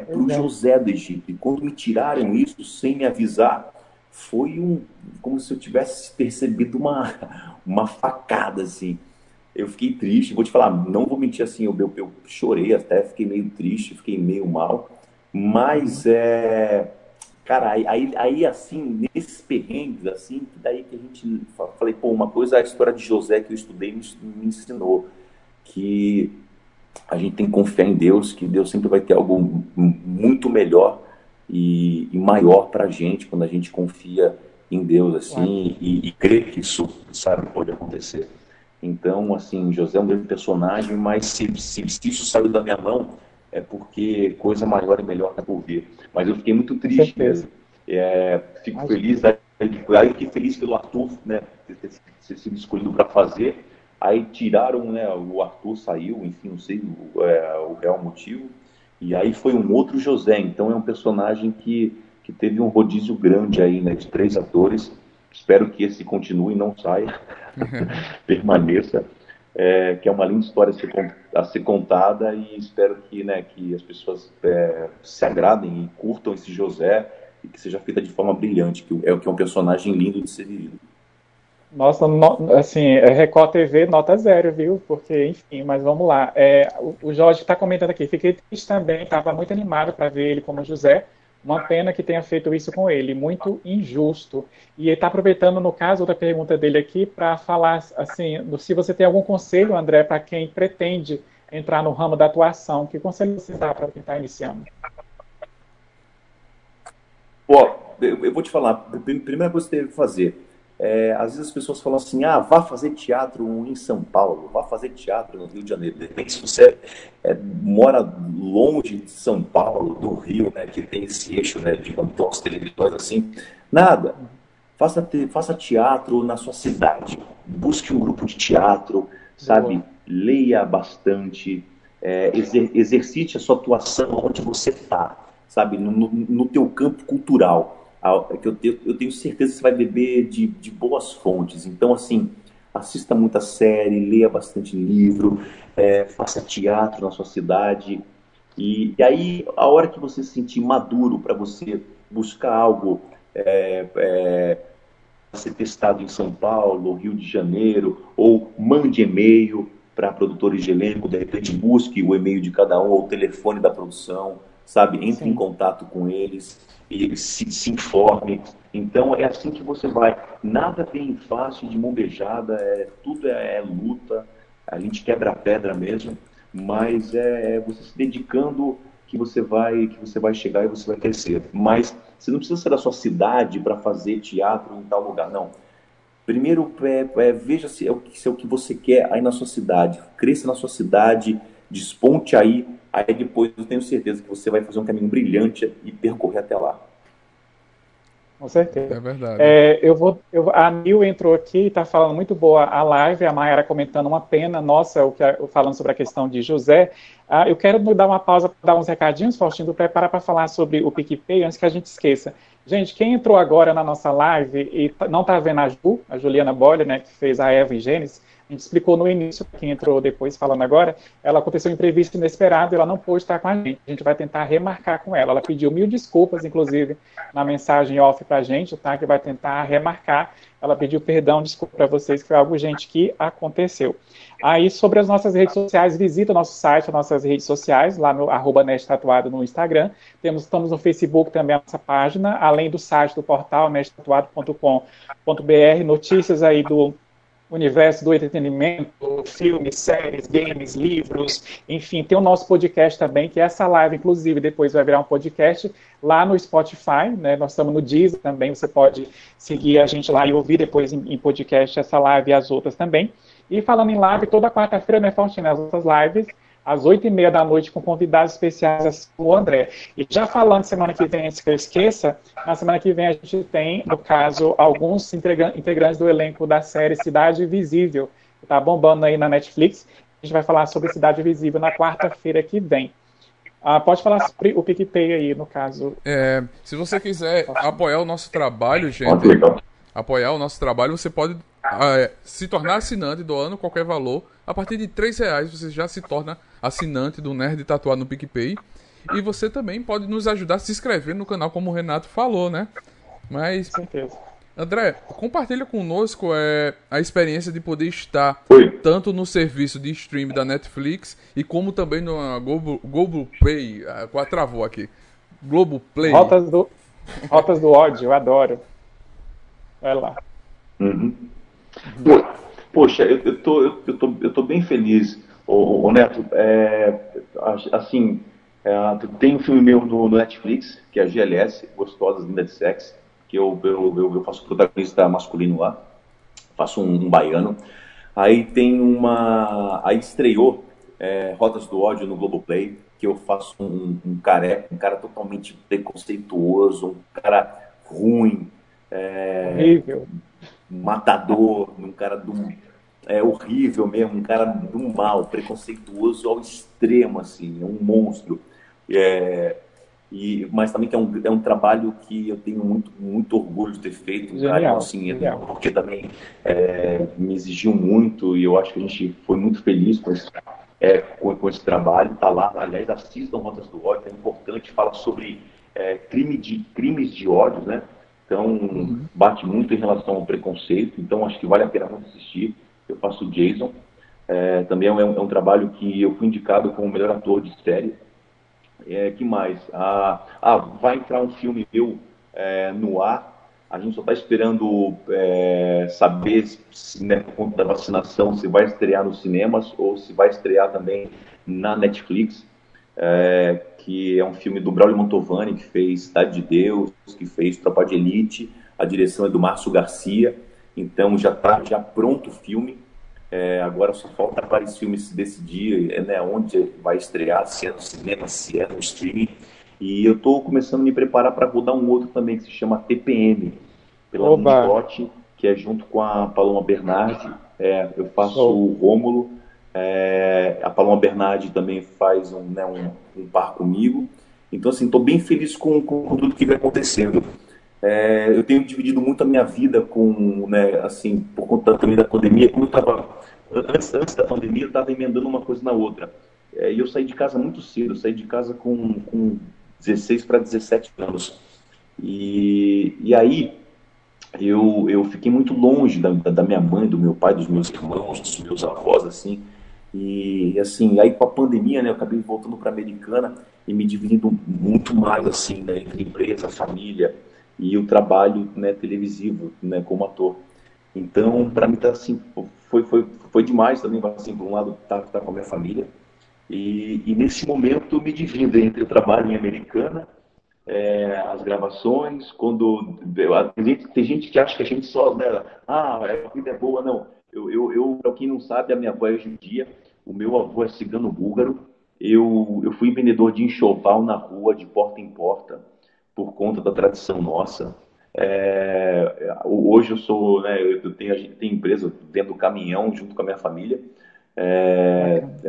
para o José do Egito, e quando me tiraram isso sem me avisar, foi como se eu tivesse percebido uma facada, assim. Eu fiquei triste, vou te falar, não vou mentir, assim, eu chorei até, fiquei meio triste, fiquei meio mal, mas cara, aí assim, nesses perrengues, assim, que daí que a gente... Falei, pô, uma coisa, a história de José que eu estudei me ensinou que a gente tem que confiar em Deus, que Deus sempre vai ter algo muito melhor e maior pra gente quando a gente confia em Deus, assim, e crê que isso, sabe, pode acontecer. Então, assim, José é um grande personagem, mas se isso saiu da minha mão... é porque coisa maior e melhor está por vir. Mas eu fiquei muito triste mesmo. Fico feliz, aí fiquei feliz pelo Arthur, né, ter sido escolhido para fazer. Aí tiraram, né, o Arthur saiu, enfim, não sei o real motivo. E aí foi um outro José. Então é um personagem que teve um rodízio grande aí, né, de 3 atores. Espero que esse continue e não saia, permaneça. Que é uma linda história a ser contada, e espero que, né, que as pessoas se agradem e curtam esse José, e que seja feita de forma brilhante, que é um personagem lindo de ser vivido. Nossa, assim, Record TV nota 0, viu? Porque, enfim, mas vamos lá. O Jorge está comentando aqui, fiquei triste também, estava muito animado para ver ele como José. Uma pena que tenha feito isso com ele, muito injusto. E ele está aproveitando, no caso, outra pergunta dele aqui, para falar, assim, se você tem algum conselho, André, para quem pretende entrar no ramo da atuação, que conselho você dá para quem está iniciando? Bom, eu vou te falar, a primeira coisa que você deve fazer, às vezes as pessoas falam assim, vá fazer teatro em São Paulo, vá fazer teatro no Rio de Janeiro. De repente, se você mora longe de São Paulo, do Rio, né, que tem esse eixo, né, de as televisões, assim, nada, faça teatro na sua cidade, busque um grupo de teatro, sabe, leia bastante, exercite a sua atuação onde você está, sabe, no teu campo cultural. Que eu tenho certeza que você vai beber de boas fontes. Então, assim, assista muita série, leia bastante livro, faça teatro na sua cidade, E aí, a hora que você se sentir maduro para você buscar algo para ser testado em São Paulo, Rio de Janeiro, ou mande e-mail para produtores de elenco, de repente busque o e-mail de cada um, ou o telefone da produção, sabe? Entre em contato com eles e se informe. Então, é assim que você vai. Nada tem fácil de mão beijada, tudo é luta, a gente quebra a pedra mesmo, mas é você se dedicando que você vai chegar e você vai crescer. Mas você não precisa ser da sua cidade para fazer teatro em tal lugar, não. Primeiro, veja se é o que você quer aí na sua cidade. Cresça na sua cidade, desponte aí depois eu tenho certeza que você vai fazer um caminho brilhante e percorrer até lá. Com certeza. É verdade. A Mil entrou aqui e está falando muito boa a live, a Mayara comentando uma pena, nossa, falando sobre a questão de José. Eu quero dar uma pausa para dar uns recadinhos, Faustino, preparar para falar sobre o PicPay antes que a gente esqueça. Gente, quem entrou agora na nossa live e não está vendo a Juliana Bolli, né, que fez a Eva em Gênesis, a gente explicou no início, quem entrou depois falando agora, ela aconteceu um imprevisto inesperado e ela não pôde estar com a gente. A gente vai tentar remarcar com ela. Ela pediu 1000 desculpas, inclusive, na mensagem off para a gente, tá? Que vai tentar remarcar. Ela pediu perdão, desculpa para vocês, que foi algo, gente, que aconteceu. Aí, sobre as nossas redes sociais, visita o nosso site, as nossas redes sociais, lá no @nerdtatuado no Instagram. Estamos no Facebook também, a nossa página, além do site do portal nerdtatuado.com.br, notícias aí do universo do entretenimento, filmes, séries, games, livros, enfim, tem o nosso podcast também, que é essa live, inclusive, depois vai virar um podcast lá no Spotify, né? Nós estamos no Deezer também, você pode seguir a gente lá e ouvir depois em podcast essa live e as outras também. E falando em live, toda quarta-feira, né, Faustina, as outras lives, às 20h30 com convidados especiais, assim, o André. E já falando semana que vem, antes que eu esqueça, na semana que vem a gente tem, no caso, alguns integrantes do elenco da série Cidade Visível, que está bombando aí na Netflix. A gente vai falar sobre Cidade Visível na quarta-feira que vem. Pode falar sobre o PicPay aí, no caso. Se você quiser apoiar o nosso trabalho, gente, você pode se tornar assinante doando qualquer valor. A partir de R$3 você já se torna assinante do Nerd Tatuado no PicPay. E você também pode nos ajudar a se inscrever no canal, como o Renato falou, né? Mas, André, compartilha conosco a experiência de poder estar tanto no serviço de stream da Netflix e como também no Globoplay. Travou aqui. Globoplay. Rotas do Ódio, eu adoro. Vai lá. Uhum. Poxa, eu tô bem feliz, ô Neto. Tem um filme meu no Netflix, que é a GLS, Gostosas Lindas de Sexo, que eu faço protagonista masculino lá, faço um baiano. Aí tem aí estreou Rotas do Ódio no Globoplay, que eu faço um careca, um cara totalmente preconceituoso, um cara ruim, horrível, matador, um cara horrível mesmo, um cara do mal, preconceituoso ao extremo, assim, um monstro. Mas também que é um trabalho que eu tenho muito, muito orgulho de ter feito, um cara, assim, porque também me exigiu muito e eu acho que a gente foi muito feliz com esse trabalho. Está lá, aliás, assistam Rotas do Ódio, é importante, fala sobre crimes de ódio, né? Então, bate muito em relação ao preconceito. Então, acho que vale a pena muito assistir. Eu faço o Jason. Também é um trabalho que eu fui indicado como melhor ator de série. Que mais? Vai entrar um filme meu no ar. A gente só está esperando saber, né, por conta da vacinação, se vai estrear nos cinemas ou se vai estrear também na Netflix. Que é um filme do Braulio Mantovani, que fez Cidade de Deus, que fez Tropa de Elite, a direção é do Márcio Garcia, então já está já pronto o filme, agora só falta para esse filme se decidir, né, onde vai estrear, se é no cinema, se é no streaming, e eu estou começando a me preparar para rodar um outro também, que se chama TPM, pela Unicote, que é junto com a Paloma Bernardi, eu faço o Rômulo. A Paloma Bernardi também faz um par comigo. Então, assim, estou bem feliz com tudo que vem acontecendo. Eu tenho dividido muito a minha vida com, né, assim, por conta também da pandemia. Como eu estava antes da pandemia, eu estava emendando uma coisa na outra. E eu saí de casa muito cedo, eu saí de casa com 16 para 17 anos. E aí eu fiquei muito longe da minha mãe, do meu pai, dos meus irmãos, dos meus avós, assim. E assim, aí com a pandemia, né, eu acabei voltando para a Americana e me dividindo muito mais, assim, né, entre empresa, família e o trabalho, né, televisivo, né, como ator. Então, para mim, tá, assim, foi demais também, assim, por um lado, tá com a minha família. E nesse momento, eu me divido entre o trabalho em Americana, as gravações, quando... Tem gente que acha que a gente só... Né, a vida é boa, não. Para quem não sabe, a minha avó é judia, o meu avô é cigano búlgaro. Eu fui vendedor de enxoval na rua, de porta em porta, por conta da tradição nossa. Hoje eu sou, né, a gente tem empresa dentro do caminhão, junto com a minha família.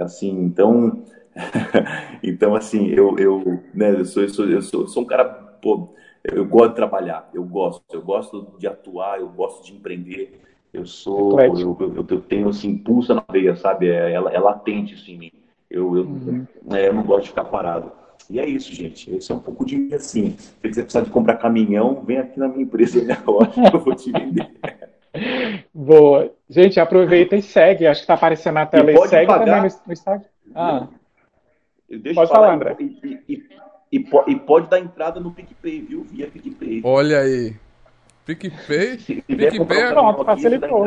Assim, então, então assim, eu sou um cara, pô, eu gosto de trabalhar, eu gosto de atuar, eu gosto de empreender. Eu tenho assim, impulso na veia, sabe? É latente isso em mim. Eu não gosto de ficar parado. E é isso, gente. Isso é um pouco de mim, assim. Se você precisar de comprar caminhão, vem aqui na minha empresa, né? Eu acho que eu vou te vender. Boa. Gente, aproveita e segue. Acho que tá aparecendo na tela e segue pagar... também no Instagram. Ah. Pode falar, André. E pode dar entrada no PicPay, viu? Via PicPay. Olha aí. PicPay é... Pronto, facilitou.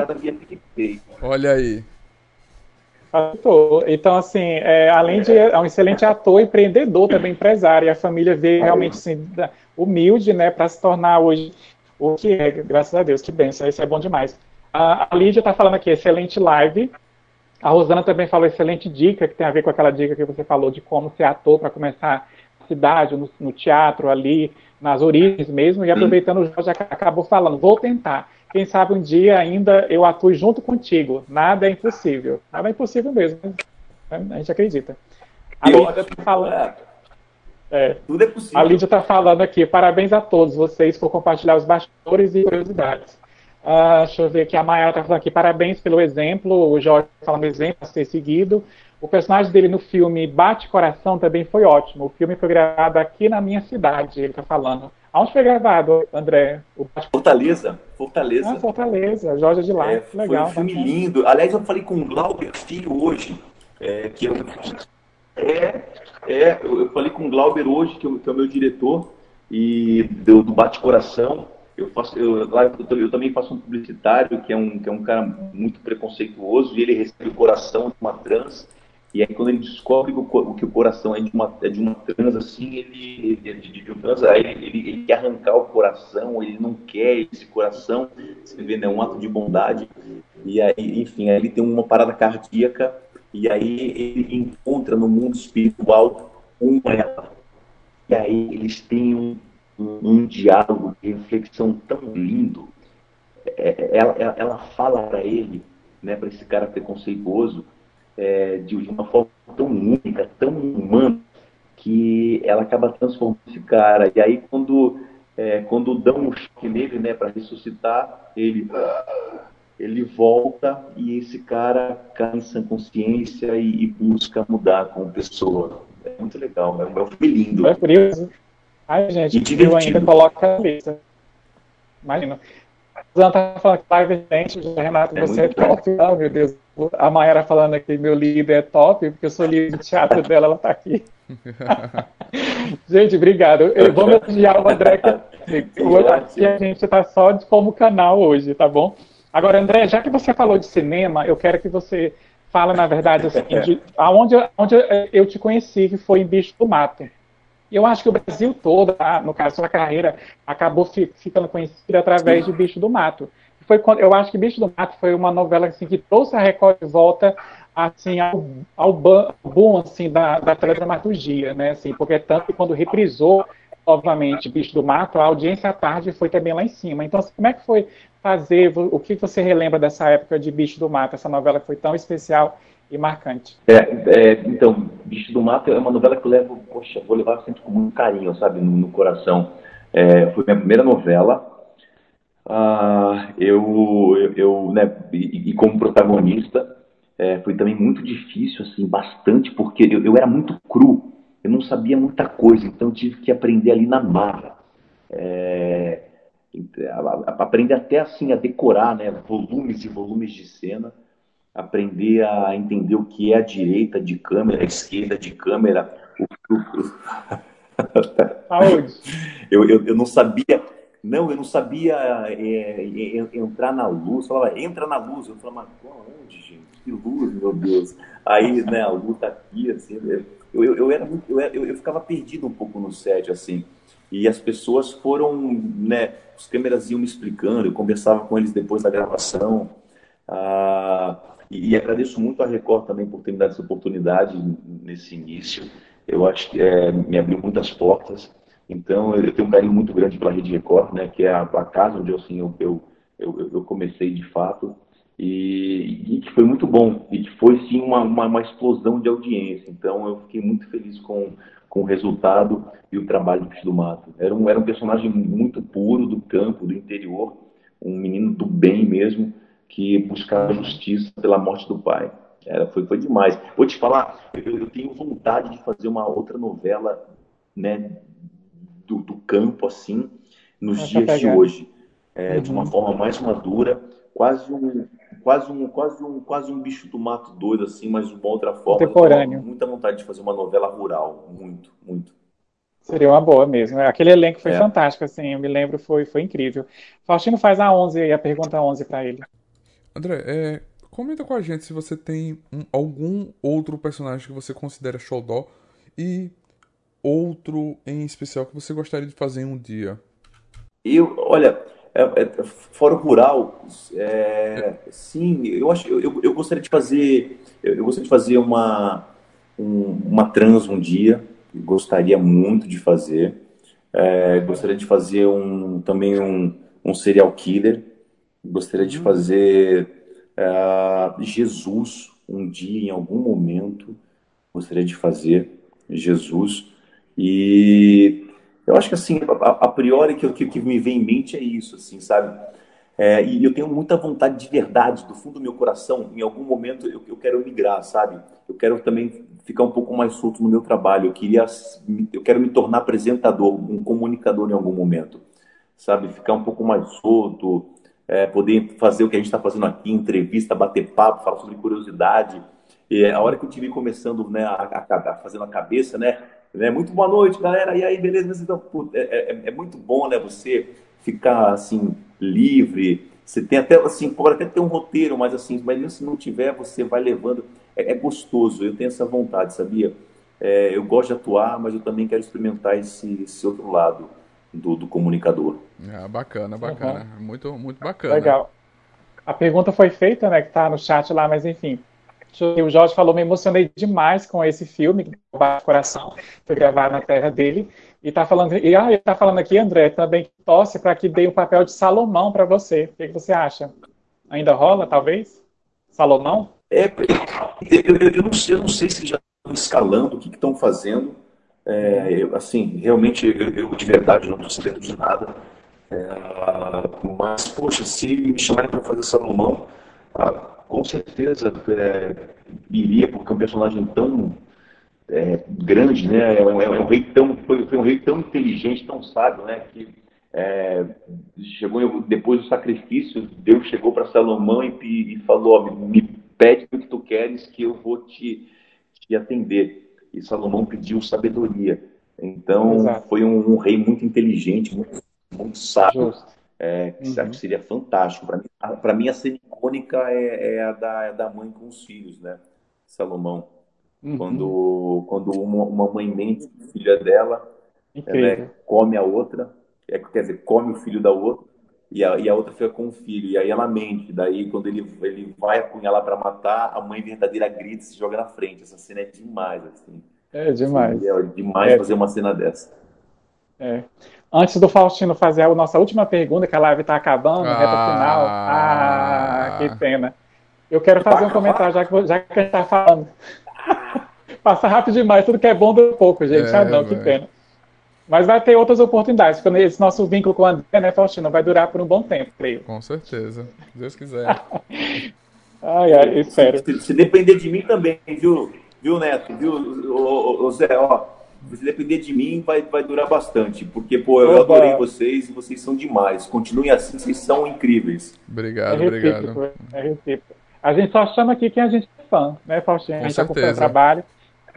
Olha aí. Facilitou. Então, assim, além de... É um excelente ator, empreendedor, também empresário. E a família veio realmente, assim, humilde, né? Para se tornar hoje o que é. Graças a Deus, que bênção. Isso é bom demais. A Lídia está falando aqui, excelente live. A Rosana também falou excelente dica, que tem a ver com aquela dica que você falou de como ser ator para começar na cidade, no teatro, ali, nas origens mesmo. E aproveitando, o Jorge acabou falando, vou tentar. Quem sabe um dia ainda eu atue junto contigo. Nada é impossível. Nada é impossível mesmo. A gente acredita. A Lídia está falando... Tudo é possível. A Lídia está falando aqui, parabéns a todos vocês por compartilhar os bastidores e curiosidades. Deixa eu ver aqui, a Mayara está falando aqui, parabéns pelo exemplo, o Jorge falando exemplo a ser seguido. O personagem dele no filme Bate Coração também foi ótimo. O filme foi gravado aqui na minha cidade, ele está falando. Aonde foi gravado, André? Fortaleza. Ah, Fortaleza, Jorge é de lá, foi legal. Foi um filme lindo. Aliás, eu falei com o Glauber Filho hoje, que eu... eu falei com o Glauber hoje, que é o meu diretor, e do Bate Coração. Eu também faço um publicitário que é um cara muito preconceituoso, e ele recebe o coração de uma trans, e aí quando ele descobre que o coração é de uma trans, assim, ele quer arrancar o coração, ele não quer esse coração, você vê, né, um ato de bondade, e aí, enfim, aí ele tem uma parada cardíaca, e aí ele encontra no mundo espiritual uma ela, e aí eles têm um diálogo de reflexão tão lindo. Ela fala para ele, né, para esse cara preconceituoso, de uma forma tão única, tão humana, que ela acaba transformando esse cara. E aí, quando dão um choque nele, né, para ressuscitar, ele volta, e esse cara cai em sã consciência e busca mudar como pessoa. É muito legal, é um filme lindo. É curioso. Ai, gente, eu ainda coloco a lista. Imagina. O Zan tá falando que tá evidente, o Renato, você é top. Ah, meu Deus. A Mayara falando aqui, meu líder é top, porque eu sou líder de teatro dela, ela tá aqui. Gente, obrigado. Eu vou me elogiar o André, que a gente tá só como canal hoje, tá bom? Agora, André, já que você falou de cinema, eu quero que você fale, na verdade, assim, de onde eu te conheci, que foi em Bicho do Mato. Eu acho que o Brasil todo, no caso, sua carreira acabou ficando conhecida através de Bicho do Mato. Foi quando, eu acho que Bicho do Mato foi uma novela assim, que trouxe a Record de volta assim, ao boom assim, da teledramaturgia, né? Assim, porque tanto que quando reprisou novamente Bicho do Mato, a audiência à tarde foi também lá em cima. Então, assim, como é que foi fazer, o que você relembra dessa época de Bicho do Mato, essa novela que foi tão especial e marcante? Então, Bicho do Mato é uma novela que eu levo, poxa, vou levar sempre com muito carinho, sabe, no coração. Foi minha primeira novela. Como protagonista, Foi também muito difícil, assim, bastante, porque eu era muito cru, eu não sabia muita coisa, então eu tive que aprender ali na marra. Aprender até assim a decorar, né, volumes e volumes de cena, aprender a entender o que é a direita de câmera, a esquerda de câmera. Eu não sabia, entrar na luz. Falava, entra na luz. Eu falava, mas onde, gente? Que luz, meu Deus. Aí, né, a luz tá aqui, assim. Eu ficava perdido um pouco no set, assim. E as pessoas foram, né, os câmeras iam me explicando, eu conversava com eles depois da gravação. E agradeço muito a Record também por ter me dado essa oportunidade nesse início. Eu acho que me abriu muitas portas. Então, eu tenho um carinho muito grande pela Rede Record, né, que é a casa onde assim, eu comecei de fato. E que foi muito bom. E que foi, sim, uma explosão de audiência. Então, eu fiquei muito feliz com o resultado e o trabalho do Bicho do Mato. Era um personagem muito puro do campo, do interior, um menino do bem mesmo, que buscava justiça pela morte do pai. Foi demais. Vou te falar, eu tenho vontade de fazer uma outra novela, né, do campo, assim, nos dias de hoje. De uma forma mais madura, quase um Bicho do Mato doido, assim, mas de uma outra forma. Contemporâneo. Eu tenho muita vontade de fazer uma novela rural, muito, muito. Seria uma boa mesmo. Aquele elenco foi fantástico, assim, eu me lembro, foi incrível. Faustino, faz a 11 aí, a pergunta 11 para ele. André, comenta com a gente se você tem algum outro personagem que você considera xodó e outro em especial que você gostaria de fazer um dia. Olha, fora o rural, sim, eu acho, eu gostaria de fazer, uma trans um dia. Gostaria muito de fazer. Gostaria de fazer também um serial killer. Gostaria de fazer Jesus um dia, em algum momento. Gostaria de fazer Jesus. E eu acho que, assim, a priori, que me vem em mente é isso, assim, sabe? E eu tenho muita vontade de verdade, do fundo do meu coração, em algum momento eu quero migrar, sabe? Eu quero também ficar um pouco mais solto no meu trabalho, eu quero me tornar apresentador, um comunicador em algum momento, sabe? Ficar um pouco mais solto, poder fazer o que a gente está fazendo aqui, entrevista, bater papo, falar sobre curiosidade. A hora que eu estive começando, né, fazendo a cabeça, né? Muito boa noite, galera, e aí, beleza? Vocês estão... É muito bom, né, você ficar, assim, livre. Você tem até, assim, pode até ter um roteiro, mas, assim, mas se não tiver, você vai levando. É gostoso, eu tenho essa vontade, sabia? Eu gosto de atuar, mas eu também quero experimentar esse outro lado do comunicador. Bacana, bacana. Uhum. Muito, muito bacana. Legal. A pergunta foi feita, né, que tá no chat lá, mas, enfim. O Jorge falou, me emocionei demais com esse filme, Bate Coração, foi gravado na terra dele. E tá falando aqui, André, também que torce para que dê o papel de Salomão para você. O que você acha? Ainda rola, talvez? Salomão? Eu não sei se já estão escalando, o que estão fazendo. Assim, realmente, eu de verdade não estou sabendo de nada. Mas, poxa, se me chamarem para fazer Salomão, com certeza iria, porque é um personagem tão grande, né? Foi um rei tão inteligente, tão sábio, né? Que chegou depois do sacrifício, Deus chegou para Salomão e falou: ó, me pede o que tu queres, que eu vou te atender. E Salomão pediu sabedoria. Então, exato, foi um rei muito inteligente, muito, muito sábio. Justo. Que seria fantástico. Para mim, a cena icônica é a da mãe com os filhos, né? Salomão. Uhum. Quando uma mãe mente a filha dela, ela come a outra, quer dizer, come o filho da outra, e a outra fica com o filho, e aí ela mente. Daí, quando ele vai apunhalar para matar, a mãe verdadeira grita e se joga na frente. Essa cena é demais, assim. É demais. É demais fazer uma cena dessa. Antes do Faustino fazer a nossa última pergunta, que a live está acabando, reta final. Que pena. Eu quero fazer um comentário, já que a gente está falando. Passa rápido demais, tudo que é bom dura pouco, gente. Que pena. Mas vai ter outras oportunidades, porque esse nosso vínculo com o André, né, Faustino, vai durar por um bom tempo, creio. Com certeza, se Deus quiser. Ai, ai, sério. Se depender de mim também, viu, Neto? Viu, ô Zé, ó. Se depender de mim, vai durar bastante. Porque, pô, eu adorei vocês e vocês são demais. Continuem assim, vocês são incríveis. Obrigado, obrigado. É recíproco. A gente só chama aqui quem a gente é fã, né, Faustinho? A gente acompanha o trabalho.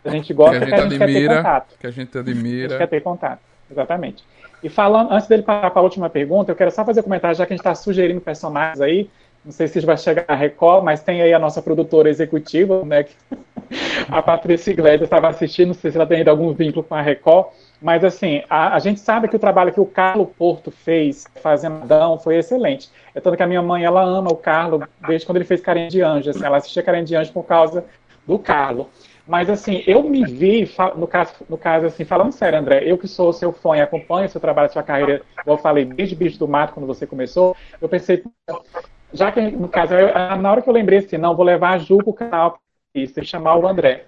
A gente gosta, que a gente admira, quer ter contato. Que a gente admira. A gente quer ter contato, exatamente. E falando, antes dele passar para a última pergunta, eu quero só fazer um comentário, já que a gente está sugerindo personagens aí. Não sei se vai chegar a Record, mas tem aí a nossa produtora executiva, né? Que a Patrícia Iglesias estava assistindo, não sei se ela tem ainda algum vínculo com a Record. Mas, assim, a gente sabe que o trabalho que o Carlos Porto fez fazendo Adão foi excelente. É tanto que a minha mãe, ela ama o Carlos desde quando ele fez Carinha de Anjo. Assim, ela assistia Carinha de Anjo por causa do Carlos. Mas, assim, eu me vi, no caso, assim, falando sério, André, eu que sou seu fã e acompanho o seu trabalho, sua carreira, como eu falei, desde Bicho do Mato, quando você começou, eu pensei, já que, no caso, na hora que eu lembrei, assim, não, vou levar a Ju para o canal e chamar o André.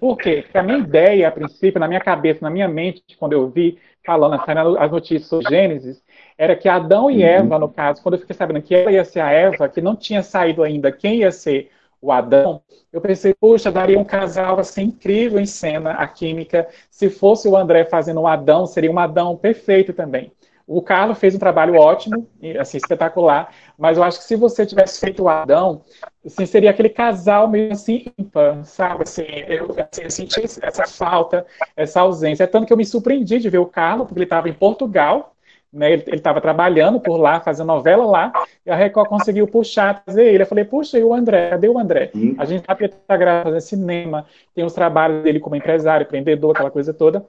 Por quê? Porque a minha ideia, a princípio, na minha cabeça, na minha mente, quando eu vi falando, saindo as notícias sobre Gênesis, era que Adão e Eva, no caso, quando eu fiquei sabendo que ela ia ser a Eva, que não tinha saído ainda quem ia ser o Adão, eu pensei, puxa, daria um casal assim incrível em cena, a química. Se fosse o André fazendo um Adão, seria um Adão perfeito também. O Carlos fez um trabalho ótimo, assim, espetacular, mas eu acho que se você tivesse feito o Adão, assim, seria aquele casal meio assim ímpar, sabe? Assim, eu senti essa falta, essa ausência. É tanto que eu me surpreendi de ver o Carlos, porque ele estava em Portugal, né, ele estava trabalhando por lá, fazendo novela lá, e a Record conseguiu puxar, trazer ele. Eu falei, puxa, e o André? Cadê o André? A gente sabe que ele está gravando cinema, tem os trabalhos dele como empresário, empreendedor, aquela coisa toda,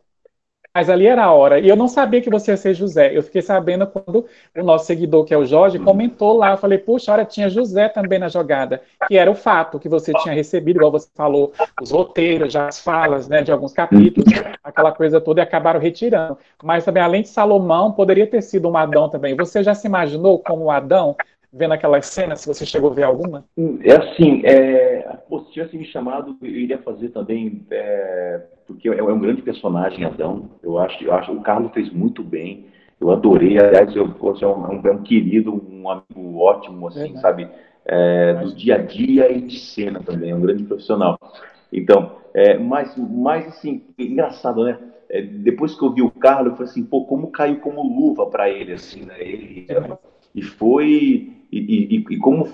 mas ali era a hora. E eu não sabia que você ia ser José. Eu fiquei sabendo quando o nosso seguidor, que é o Jorge, comentou lá. Eu falei, puxa, olha, tinha José também na jogada, que era o fato que você tinha recebido, igual você falou, os roteiros, já as falas, né, de alguns capítulos, aquela coisa toda, e acabaram retirando. Mas também, além de Salomão, poderia ter sido um Adão também. Você já se imaginou como um Adão, vendo aquelas cenas, se você chegou a ver alguma? É assim, se tivesse me chamado, eu iria fazer também, porque é um grande personagem, Adão. Eu acho o Carlos fez muito bem, eu adorei. Aliás, é um querido, um amigo ótimo, assim, sabe? Do dia a dia e de cena também, é um grande profissional. Então, mas assim, engraçado, né? Depois que eu vi o Carlos, eu falei assim, pô, como caiu como luva para ele, assim, né? Ele como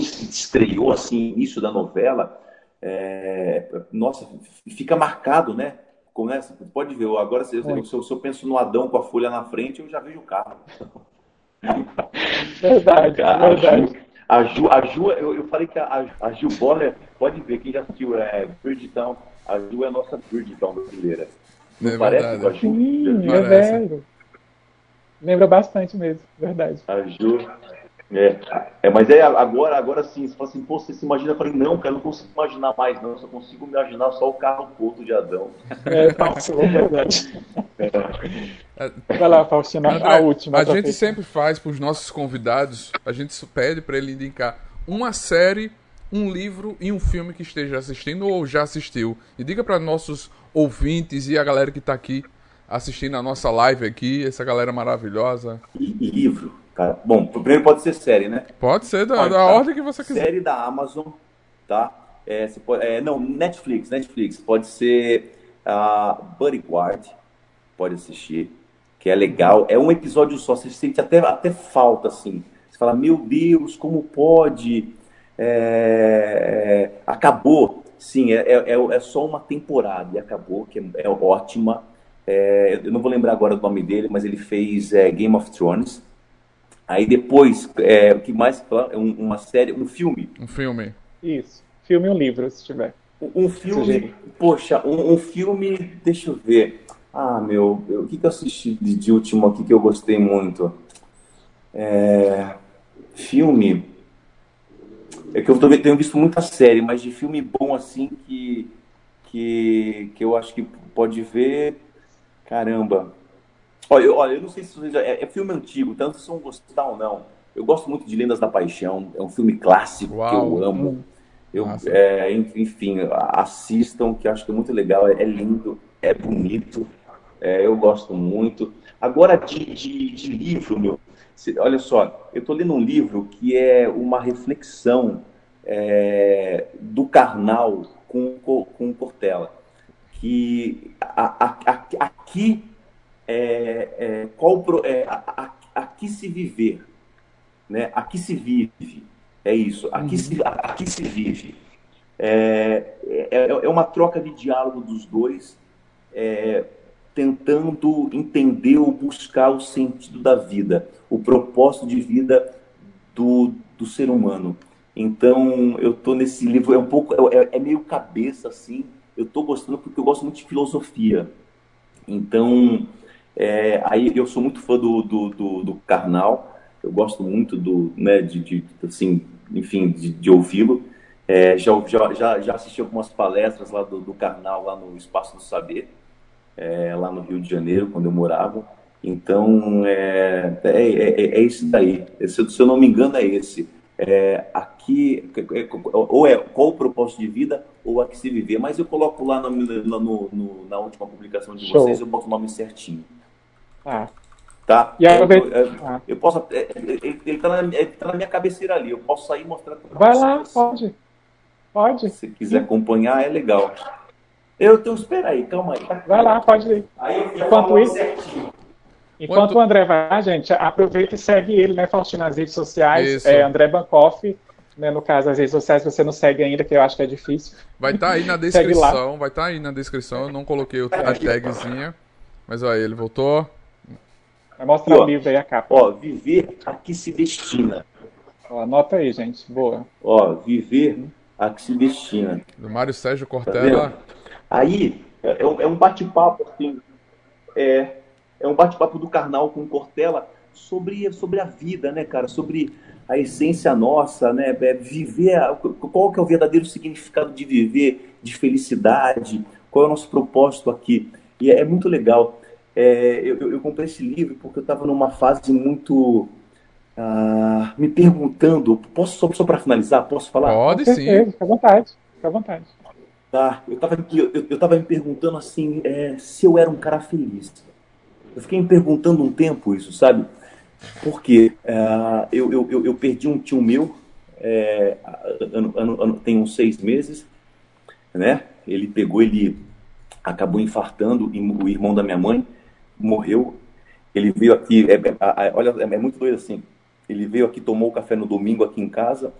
se estreou assim isso da novela, nossa, fica marcado, né? Começa, pode ver, agora se eu penso no Adão com a folha na frente, eu já vejo o carro. Verdade, verdade. A Ju, eu falei que a Ju Boller, pode ver, quem já assistiu, Birdtown, a Ju é a nossa Birdtown brasileira. Não parece com a Ju? Sim, é velho. Lembra bastante mesmo, verdade. A Ju. Mas aí agora sim, você fala assim, pô, você se imagina? Eu falei, não, cara, eu não consigo imaginar mais, não. Eu só consigo imaginar só o Carlos Porto de Adão. Faustino, verdade. Vai lá, Faustino, a última. A gente sempre faz para os nossos convidados, a gente pede para ele indicar uma série, um livro e um filme que esteja assistindo ou já assistiu. E diga para nossos ouvintes e a galera que está aqui assistindo a nossa live aqui, essa galera maravilhosa. E livro, cara. Bom, primeiro pode ser série, né? Pode ser, da ordem que você quiser. Série da Amazon, tá? Netflix. Pode ser a Buddy Guard, pode assistir, que é legal. É um episódio só, você sente até falta, assim. Você fala, meu Deus, como pode? Acabou. Sim, é só uma temporada e acabou, que é ótima. Eu não vou lembrar agora do nome dele, mas ele fez Game of Thrones. Aí depois, o que mais? Uma série, um filme. Um filme. Isso, filme e um livro, se tiver. Um filme, poxa, um filme, deixa eu ver. Ah, meu, o que eu assisti de último aqui que eu gostei muito? Filme. É que eu tenho visto muita série, mas de filme bom assim que eu acho que pode ver. Caramba. Olha, eu não sei se vocês... É filme antigo, tanto se vão gostar ou não. Eu gosto muito de Lendas da Paixão. É um filme clássico. Uau, que eu amo. Enfim, assistam, que eu acho que é muito legal. É lindo, é bonito. Eu gosto muito. Agora, de livro, meu... Olha só, eu estou lendo um livro que é uma reflexão do Karnal com Cortella, que aqui aqui se viver, né? Aqui se vive, é isso, aqui, aqui se vive. É uma troca de diálogo dos dois, tentando entender ou buscar o sentido da vida, o propósito de vida do ser humano. Então, eu tô nesse livro, é meio cabeça, assim, eu tô gostando porque eu gosto muito de filosofia. Então, aí eu sou muito fã do Karnal, eu gosto muito de ouvi-lo. Já assisti algumas palestras lá do Karnal, lá no Espaço do Saber, lá no Rio de Janeiro, quando eu morava. Então, é isso daí. Se eu não me engano, é esse. Aqui, ou qual o propósito de vida, ou aqui se viver. Mas eu coloco lá na última publicação de vocês, eu boto o nome certinho. Tá? E eu posso até, ele tá na minha cabeceira ali, eu posso sair e mostrar pra vocês. Vai lá, pode. Se quiser acompanhar, é legal. Espera aí, calma aí. Vai lá, pode ir. Enquanto o André vai lá, gente, aproveita e segue ele, né, Faustino, nas redes sociais. André Bancoff, né, no caso, as redes sociais, você não segue ainda, que eu acho que é difícil. Vai estar aí na descrição, eu não coloquei a tagzinha, mas olha, ele voltou. Vai mostrar o livro aí, a capa. Viver aqui se destina. Anota aí, gente, boa. Viver aqui se destina. Do Mário Sérgio Cortella. Tá aí, é um bate-papo, assim, é um bate-papo do Karnal com Cortella sobre a vida, né, cara? Sobre a essência nossa, né? Viver, qual que é o verdadeiro significado de viver, de felicidade, qual é o nosso propósito aqui. E é muito legal. Eu comprei esse livro porque eu estava numa fase muito... me perguntando... Posso, só para finalizar, posso falar? Pode, sim. Fica à vontade, fica à vontade. Tá, eu tava me perguntando assim, se eu era um cara feliz. Eu fiquei me perguntando um tempo isso, sabe? Porque eu perdi um tio meu, tem uns 6 meses, né? Ele acabou infartando, e o irmão da minha mãe morreu. Ele veio aqui, olha, é muito doido assim. Ele veio aqui, tomou o café no domingo aqui em casa,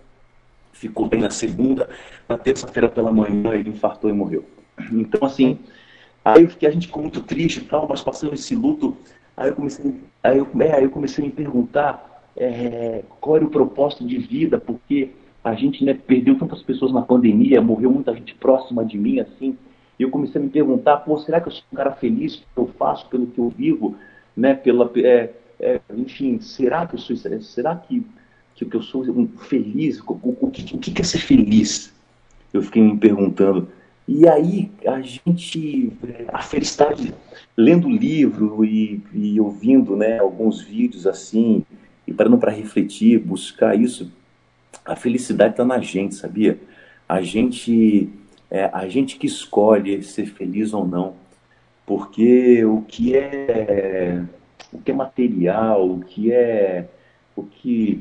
ficou bem na segunda, na terça-feira pela manhã ele infartou e morreu. Então assim, aí eu fiquei, a gente ficou muito triste e tal, nós passamos esse luto. Aí eu comecei a me perguntar qual era o propósito de vida, porque a gente, né, perdeu tantas pessoas na pandemia, morreu muita gente próxima de mim, assim. E eu comecei a me perguntar, será que eu sou um cara feliz pelo que eu faço, pelo que eu vivo, né? Enfim, será que eu sou um feliz? O que é ser feliz? Eu fiquei me perguntando. E aí, a felicidade, lendo livro e ouvindo, né, alguns vídeos assim, e parando para refletir, buscar isso, a felicidade está na gente, sabia? A gente que escolhe ser feliz ou não, porque o que é material, o que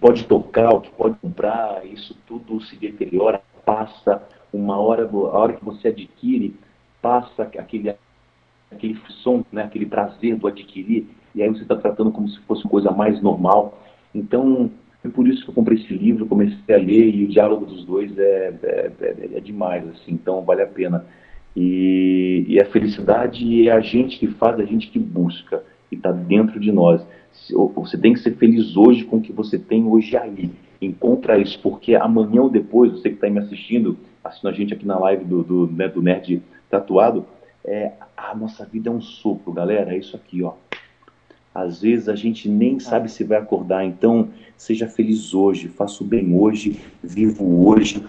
pode tocar, o que pode comprar, isso tudo se deteriora, passa. A hora que você adquire, passa aquele frisson, né, aquele prazer do adquirir, e aí você está tratando como se fosse uma coisa mais normal. Então, é por isso que eu comprei esse livro, comecei a ler, e o diálogo dos dois é demais, assim, então vale a pena. E a felicidade é a gente que faz, a gente que busca, e está dentro de nós. Você tem que ser feliz hoje com o que você tem hoje aí. Encontra isso, porque amanhã ou depois, você que está me assistindo a gente aqui na live do Nerd Tatuado, a nossa vida é um sopro, galera, é isso aqui, ó. Às vezes a gente nem sabe se vai acordar, então seja feliz hoje, faça o bem hoje, vivo hoje,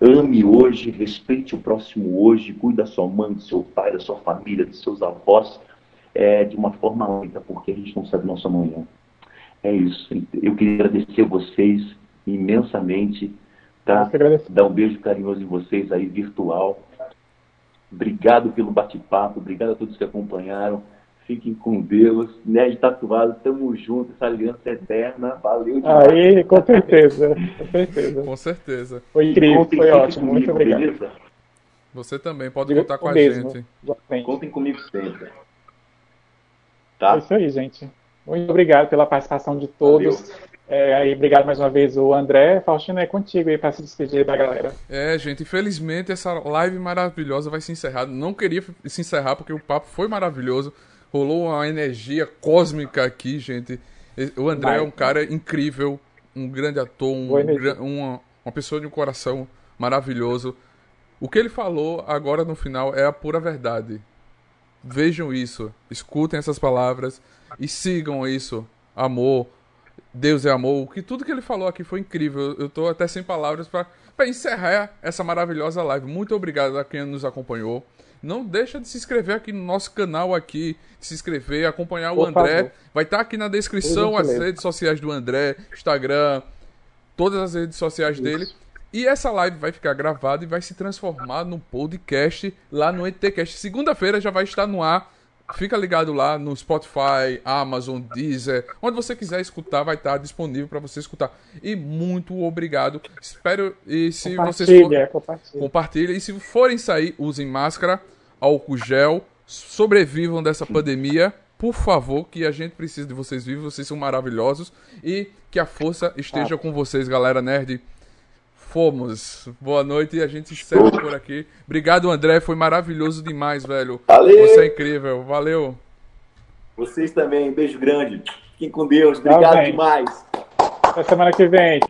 ame hoje, respeite o próximo hoje, cuide da sua mãe, do seu pai, da sua família, dos seus avós, de uma forma lenta, porque a gente não sabe o nosso amanhã. É isso, eu queria agradecer a vocês imensamente, tá? Dar um beijo carinhoso em vocês aí, virtual. Obrigado pelo bate-papo, obrigado a todos que acompanharam. fiquem com Deus. Nerd Tatuado, tamo junto, essa aliança é eterna. Valeu demais. Aí, com certeza. Com certeza. Com certeza. Foi incrível, foi ótimo. Comigo, muito obrigado. Beleza? Você também pode contar com a gente. Contem comigo sempre. Tá? É isso aí, gente. Muito obrigado pela participação de todos. E obrigado mais uma vez, o André. Faustino, é contigo aí para se despedir da galera. É, gente, infelizmente essa live maravilhosa vai se encerrar. Não queria se encerrar porque o papo foi maravilhoso. Rolou uma energia cósmica aqui, gente. O André é um cara incrível, um grande ator, uma pessoa de um coração maravilhoso. O que ele falou agora no final é a pura verdade. Vejam isso, escutem essas palavras e sigam isso. Amor, Deus é amor, tudo que ele falou aqui foi incrível. Eu tô até sem palavras para encerrar essa maravilhosa live. Muito obrigado a quem nos acompanhou. Não deixa de se inscrever aqui no nosso canal aqui, se inscrever, acompanhar o André. Vai estar aqui na descrição as redes sociais do André, Instagram, todas as redes sociais dele. E essa live vai ficar gravada e vai se transformar num podcast lá no NTCast. Segunda-feira já vai estar no ar. Fica ligado lá no Spotify, Amazon, Deezer, onde você quiser escutar, vai estar disponível para você escutar. E muito obrigado. Espero. E se compartilha. E se forem sair, usem máscara, álcool gel, sobrevivam dessa pandemia, por favor, que a gente precisa de vocês vivos, vocês são maravilhosos e que a força esteja com vocês, galera nerd. Fomos. Boa noite e a gente encerra por aqui. Obrigado, André. Foi maravilhoso demais, velho. Valeu. Você é incrível. Valeu. Vocês também. Beijo grande. Fiquem com Deus. Obrigado demais. Até semana que vem.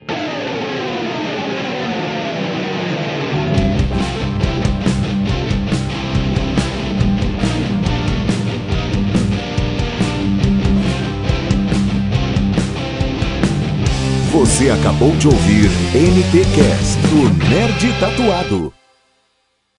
Você acabou de ouvir NTCast, o Nerd Tatuado.